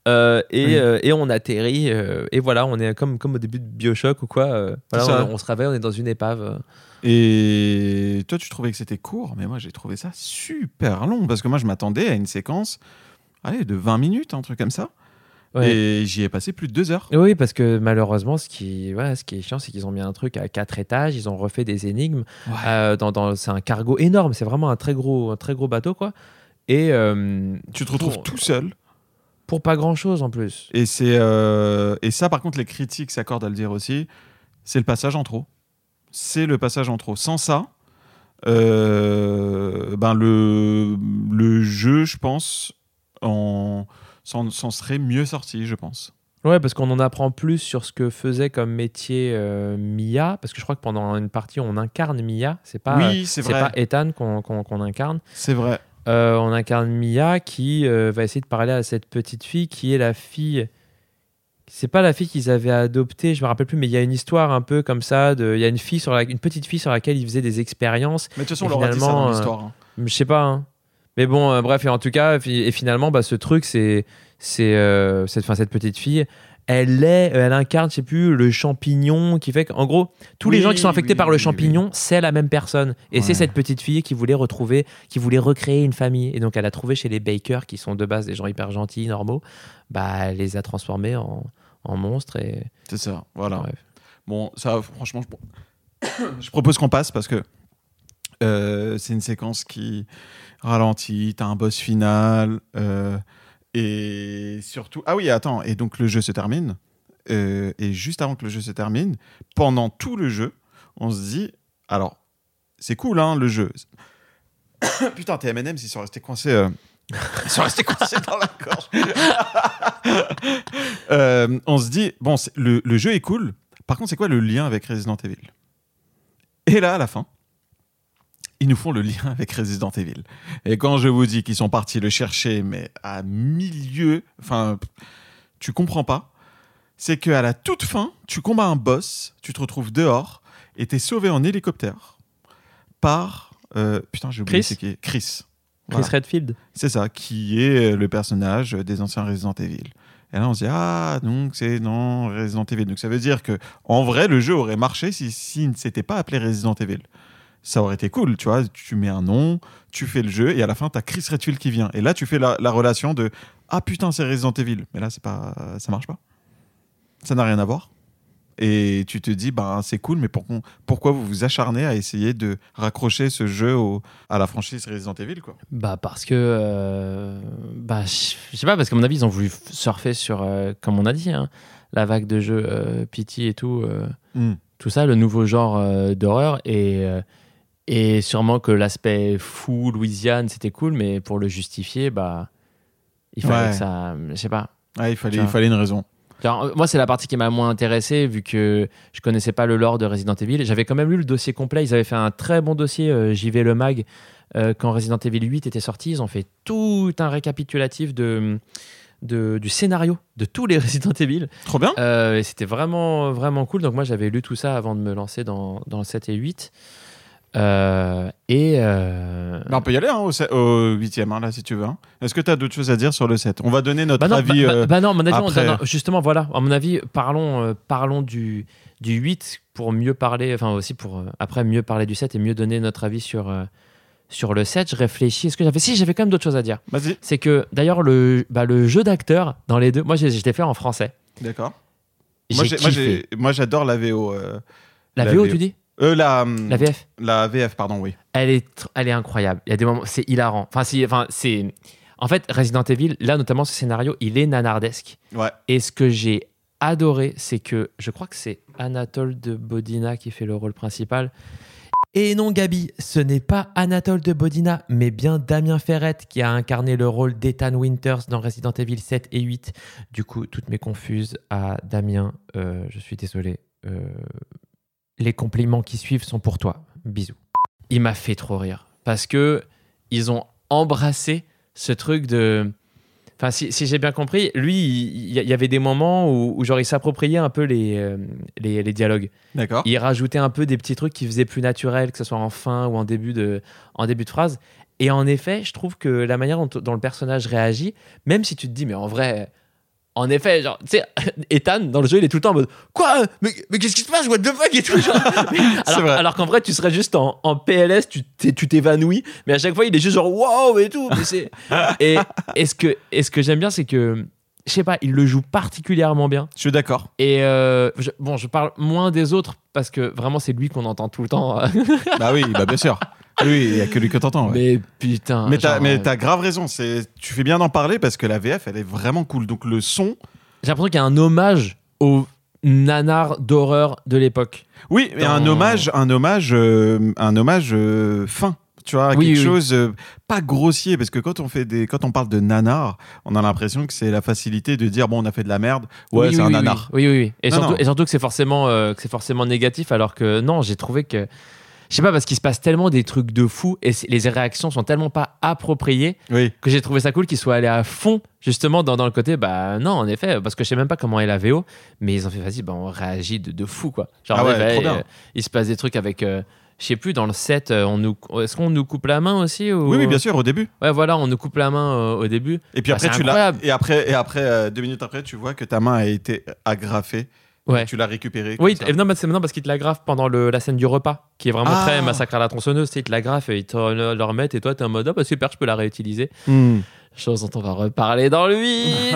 et on atterrit. Et voilà, on est comme au début de BioShock ou quoi. Voilà, on se réveille, on est dans une épave. Et toi, tu trouvais que c'était court, mais moi, j'ai trouvé ça super long parce que moi, je m'attendais à une séquence, de 20 minutes, un truc comme ça. Ouais. Et j'y ai passé plus de 2 heures. Oui, parce que malheureusement, ce qui est chiant, c'est qu'ils ont mis un truc à 4 étages, ils ont refait des énigmes. Ouais. C'est un cargo énorme, c'est vraiment un très gros bateau, quoi. Et tu te retrouves tout seul. Pour pas grand-chose, en plus. Et c'est et ça, par contre, les critiques s'accordent à le dire aussi, c'est le passage en trop. Sans ça, le jeu, je pense, s'en serait mieux sorti, je pense. Ouais, parce qu'on en apprend plus sur ce que faisait comme métier Mia, parce que je crois que pendant une partie, on incarne Mia. C'est pas Ethan qu'on incarne. C'est vrai. On incarne Mia qui va essayer de parler à cette petite fille qui est la fille c'est pas la fille qu'ils avaient adoptée, je me rappelle plus, mais il y a une histoire un peu comme ça, il y a une fille sur une petite fille sur laquelle ils faisaient des expériences. Mais de toute façon, on leur a dit ça dans l'histoire. Je sais pas, hein. Mais bon, bref, et en tout cas, et finalement, bah, ce truc, cette petite fille, elle incarne, je sais plus, le champignon qui fait qu'en gros, tous les gens qui sont affectés par le champignon, c'est la même personne. Et c'est cette petite fille qui voulait recréer une famille. Et donc, elle a trouvé chez les Baker, qui sont de base des gens hyper gentils, normaux, bah, elle les a transformés en monstres. Et... C'est ça, voilà. Bref. Bon, ça, franchement, je propose qu'on passe parce que c'est une séquence qui ralentit, t'as un boss final et surtout... Ah oui, attends, et donc le jeu se termine et juste avant que le jeu se termine, pendant tout le jeu, on se dit, alors, c'est cool, hein, le jeu. Putain, tes M&M's, ils sont restés coincés... Ils sont restés coincés dans la gorge. On se dit, bon, le jeu est cool, par contre, c'est quoi le lien avec Resident Evil ? Et là, à la fin, ils nous font le lien avec Resident Evil. Et quand je vous dis qu'ils sont partis le chercher, mais à milieu, enfin, tu comprends pas. C'est qu'à la toute fin, tu combats un boss, tu te retrouves dehors et t'es sauvé en hélicoptère par... putain, j'ai oublié. C'est qui ? Chris. Voilà. Chris Redfield. C'est ça, qui est le personnage des anciens Resident Evil. Et là, on se dit, ah, donc c'est dans Resident Evil. Donc ça veut dire que, en vrai, le jeu aurait marché s'il ne s'était pas appelé Resident Evil. Ça aurait été cool, tu vois, tu mets un nom, tu fais le jeu, et à la fin, t'as Chris Redfield qui vient. Et là, tu fais la relation de « Ah putain, c'est Resident Evil !» Mais là, c'est pas, ça marche pas. Ça n'a rien à voir. Et tu te dis, ben, c'est cool, mais pourquoi vous vous acharnez à essayer de raccrocher ce jeu à la franchise Resident Evil, quoi ? Bah, parce que... je sais pas, parce qu'à mon avis, ils ont voulu surfer sur, comme on a dit, hein, la vague de jeux P.T. et tout. Tout ça, le nouveau genre d'horreur, et sûrement que l'aspect fou, Louisiane, c'était cool, mais pour le justifier, bah, il fallait que ça... Je sais pas. Ouais, il fallait une raison. Alors, moi, c'est la partie qui m'a moins intéressé, vu que je connaissais pas le lore de Resident Evil. J'avais quand même lu le dossier complet. Ils avaient fait un très bon dossier, JV Le Mag. Quand Resident Evil 8 était sorti, ils ont fait tout un récapitulatif du scénario de tous les Resident Evil. Trop bien. Et c'était vraiment, vraiment cool. Donc moi, j'avais lu tout ça avant de me lancer dans le 7 et 8. On peut y aller, hein, au 8e, hein, là, si tu veux, hein. Est-ce que tu as d'autres choses à dire sur le 7 ? On va donner notre avis. Justement, voilà. À mon avis, parlons du 8 pour mieux parler, enfin aussi pour après mieux parler du 7 et mieux donner notre avis sur le 7. Je réfléchis. Est-ce que j'avais quand même d'autres choses à dire. Vas-y. C'est que d'ailleurs le jeu d'acteur dans les deux. Moi, je l'ai fait en français. D'accord. Moi, j'adore la VO. La VO, tu dis ? La VF. La VF, pardon, oui. Elle est incroyable. Il y a des moments, c'est hilarant. En fait, Resident Evil, là notamment ce scénario, il est nanardesque. Ouais. Et ce que j'ai adoré, c'est que je crois que c'est Anatole de Bodina qui fait le rôle principal. Et non, Gabi, ce n'est pas Anatole de Bodina, mais bien Damien Ferrette qui a incarné le rôle d'Ethan Winters dans Resident Evil 7 et 8. Du coup, toutes mes confuses à Damien, je suis désolé. Les compliments qui suivent sont pour toi. Bisous. Il m'a fait trop rire parce que ils ont embrassé ce truc de... Enfin, si j'ai bien compris, lui, il y avait des moments où genre il s'appropriait un peu les dialogues. D'accord. Il rajoutait un peu des petits trucs qui faisaient plus naturel, que ce soit en fin ou en début de phrase. Et en effet, je trouve que la manière dont le personnage réagit, même si tu te dis, mais en vrai... En effet, genre, tu sais, Ethan, dans le jeu, il est tout le temps en mode « Quoi ? Mais qu'est-ce qui se passe ? What the fuck ?» et tout, genre. Alors qu'en vrai, tu serais juste en PLS, tu t'évanouis, mais à chaque fois, il est juste genre « Wow !» et tout. Mais ce que j'aime bien, c'est que, je sais pas, il le joue particulièrement bien. Je suis d'accord. Et je parle moins des autres, parce que vraiment, c'est lui qu'on entend tout le temps. Bah oui, bah bien sûr. Oui, il n'y a que lui que t'entends. Ouais. Mais putain. Mais t'as grave raison. Tu fais bien d'en parler parce que la VF, elle est vraiment cool. Donc le son. J'ai l'impression qu'il y a un hommage aux nanars d'horreur de l'époque. Oui, mais un hommage fin. Tu vois, chose pas grossier, parce que quand on parle de nanar, on a l'impression que c'est la facilité de dire bon, on a fait de la merde, ouais, c'est un nanar. Oui. Et surtout que c'est forcément négatif, alors que non, j'ai trouvé que. Je sais pas, parce qu'il se passe tellement des trucs de fou et les réactions sont tellement pas appropriées que j'ai trouvé ça cool qu'ils soient allés à fond justement dans le côté bah non, en effet, parce que je sais même pas comment est la VO, mais ils ont fait vas-y, bah, on réagit de fou quoi. Genre il se passe des trucs avec je sais plus, dans le set, est-ce qu'on nous coupe la main aussi ou... oui, bien sûr, au début. Ouais, voilà, on nous coupe la main au début. Et puis après, tu l'as, et après, 2 minutes après, tu vois que ta main a été agrafée. Ouais. Tu l'as récupéré. Oui, non, mais c'est maintenant parce qu'ils te l'agrafent pendant la scène du repas, qui est vraiment très massacre à la tronçonneuse. Ils te l'agrafent et ils te le remettent, et toi, t'es en mode, oh, bah, super, je peux la réutiliser. Chose dont on va reparler dans le 8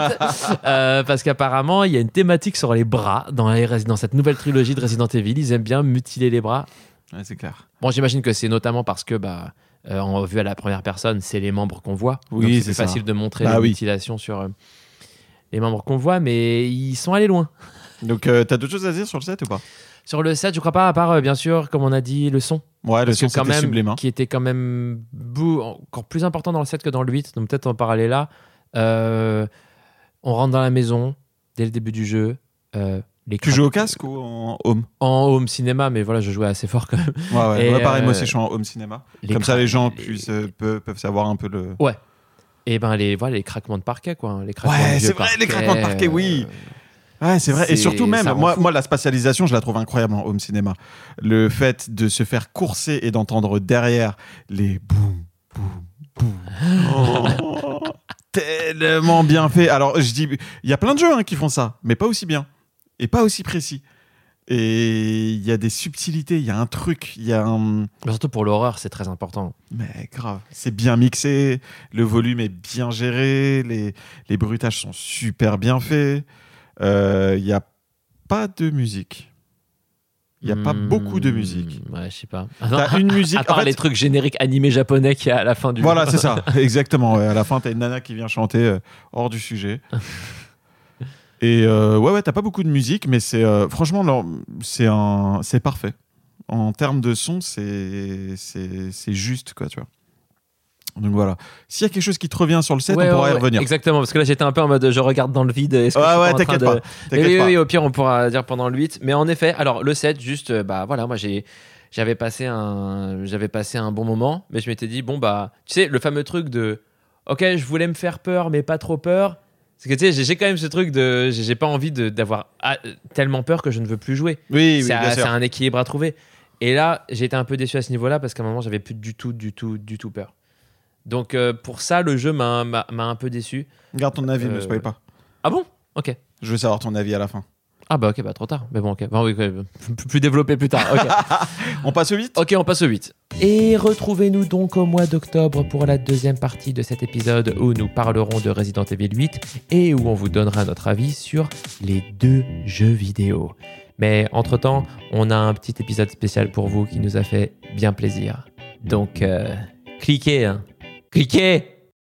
parce qu'apparemment il y a une thématique sur les bras dans cette nouvelle trilogie de Resident Evil. Ils aiment bien mutiler les bras. Ouais, c'est clair. Bon, j'imagine que c'est notamment parce que en vue à la première personne, c'est les membres qu'on voit. Oui, donc c'est facile de montrer les mutilations sur les membres qu'on voit, mais ils sont allés loin. Donc, t'as d'autres choses à dire sur le 7 ou pas ? Sur le 7, je crois pas, à part, bien sûr, comme on a dit, le son. Ouais, le son, c'était sublime. Qui était quand même encore plus important dans le 7 que dans le 8. Donc, peut-être en parler là. On rentre dans la maison dès le début du jeu. Tu joues au casque ou en home ? En home cinéma, mais voilà, je jouais assez fort quand même. Ouais. Ouais, pareil, moi aussi, je suis en home cinéma. Comme ça, les gens peuvent savoir un peu le... Ouais. Et ben, les craquements de parquet, quoi. Les craquements les craquements de parquet, oui. Ouais, c'est vrai. Et surtout même, moi, la spatialisation, je la trouve incroyable en home cinéma. Le fait de se faire courser et d'entendre derrière les boum, boum, boum. Oh, tellement bien fait. Alors, je dis, il y a plein de jeux qui font ça, mais pas aussi bien et pas aussi précis. Et il y a des subtilités, il y a un truc, il y a un... Surtout pour l'horreur, c'est très important. Mais grave, c'est bien mixé, le volume est bien géré, les bruitages sont super bien faits. Il n'y a pas de musique. Il n'y a pas beaucoup de musique. Ouais, je sais pas. T'as une musique. À part les trucs génériques animés japonais qu'il y a à la fin du jeu. Voilà, c'est ça. Exactement. Ouais. À la fin, t'as une nana qui vient chanter hors du sujet. Et t'as pas beaucoup de musique, mais c'est franchement, c'est parfait. En termes de son, c'est juste, quoi, tu vois. Donc voilà. S'il y a quelque chose qui te revient sur le set, on pourra y revenir. Exactement, parce que là j'étais un peu en mode je regarde dans le vide. Est-ce que t'inquiète pas. Oui, au pire on pourra dire pendant le 8. Mais en effet, alors le 7, juste, voilà, moi j'avais passé un bon moment, mais je m'étais dit, bon bah, tu sais, le fameux truc de ok, je voulais me faire peur, mais pas trop peur. Parce que tu sais, j'ai quand même ce truc de j'ai pas envie d'avoir tellement peur que je ne veux plus jouer. Oui, c'est un équilibre à trouver. Et là, j'étais un peu déçu à ce niveau-là parce qu'à un moment j'avais plus du tout peur. Donc pour ça, le jeu m'a un peu déçu. Garde ton avis, ne me spoil pas. Ah bon ? Ok. Je veux savoir ton avis à la fin. Ah bah ok, bah trop tard. Mais bon, ok. Bah, oui, plus développé plus tard. Okay. On passe au 8 ? Ok, on passe au 8. Et retrouvez-nous donc au mois d'octobre pour la deuxième partie de cet épisode où nous parlerons de Resident Evil 8 et où on vous donnera notre avis sur les 2 jeux vidéo. Mais entre-temps, on a un petit épisode spécial pour vous qui nous a fait bien plaisir. Donc, cliquez, hein. Cliquez!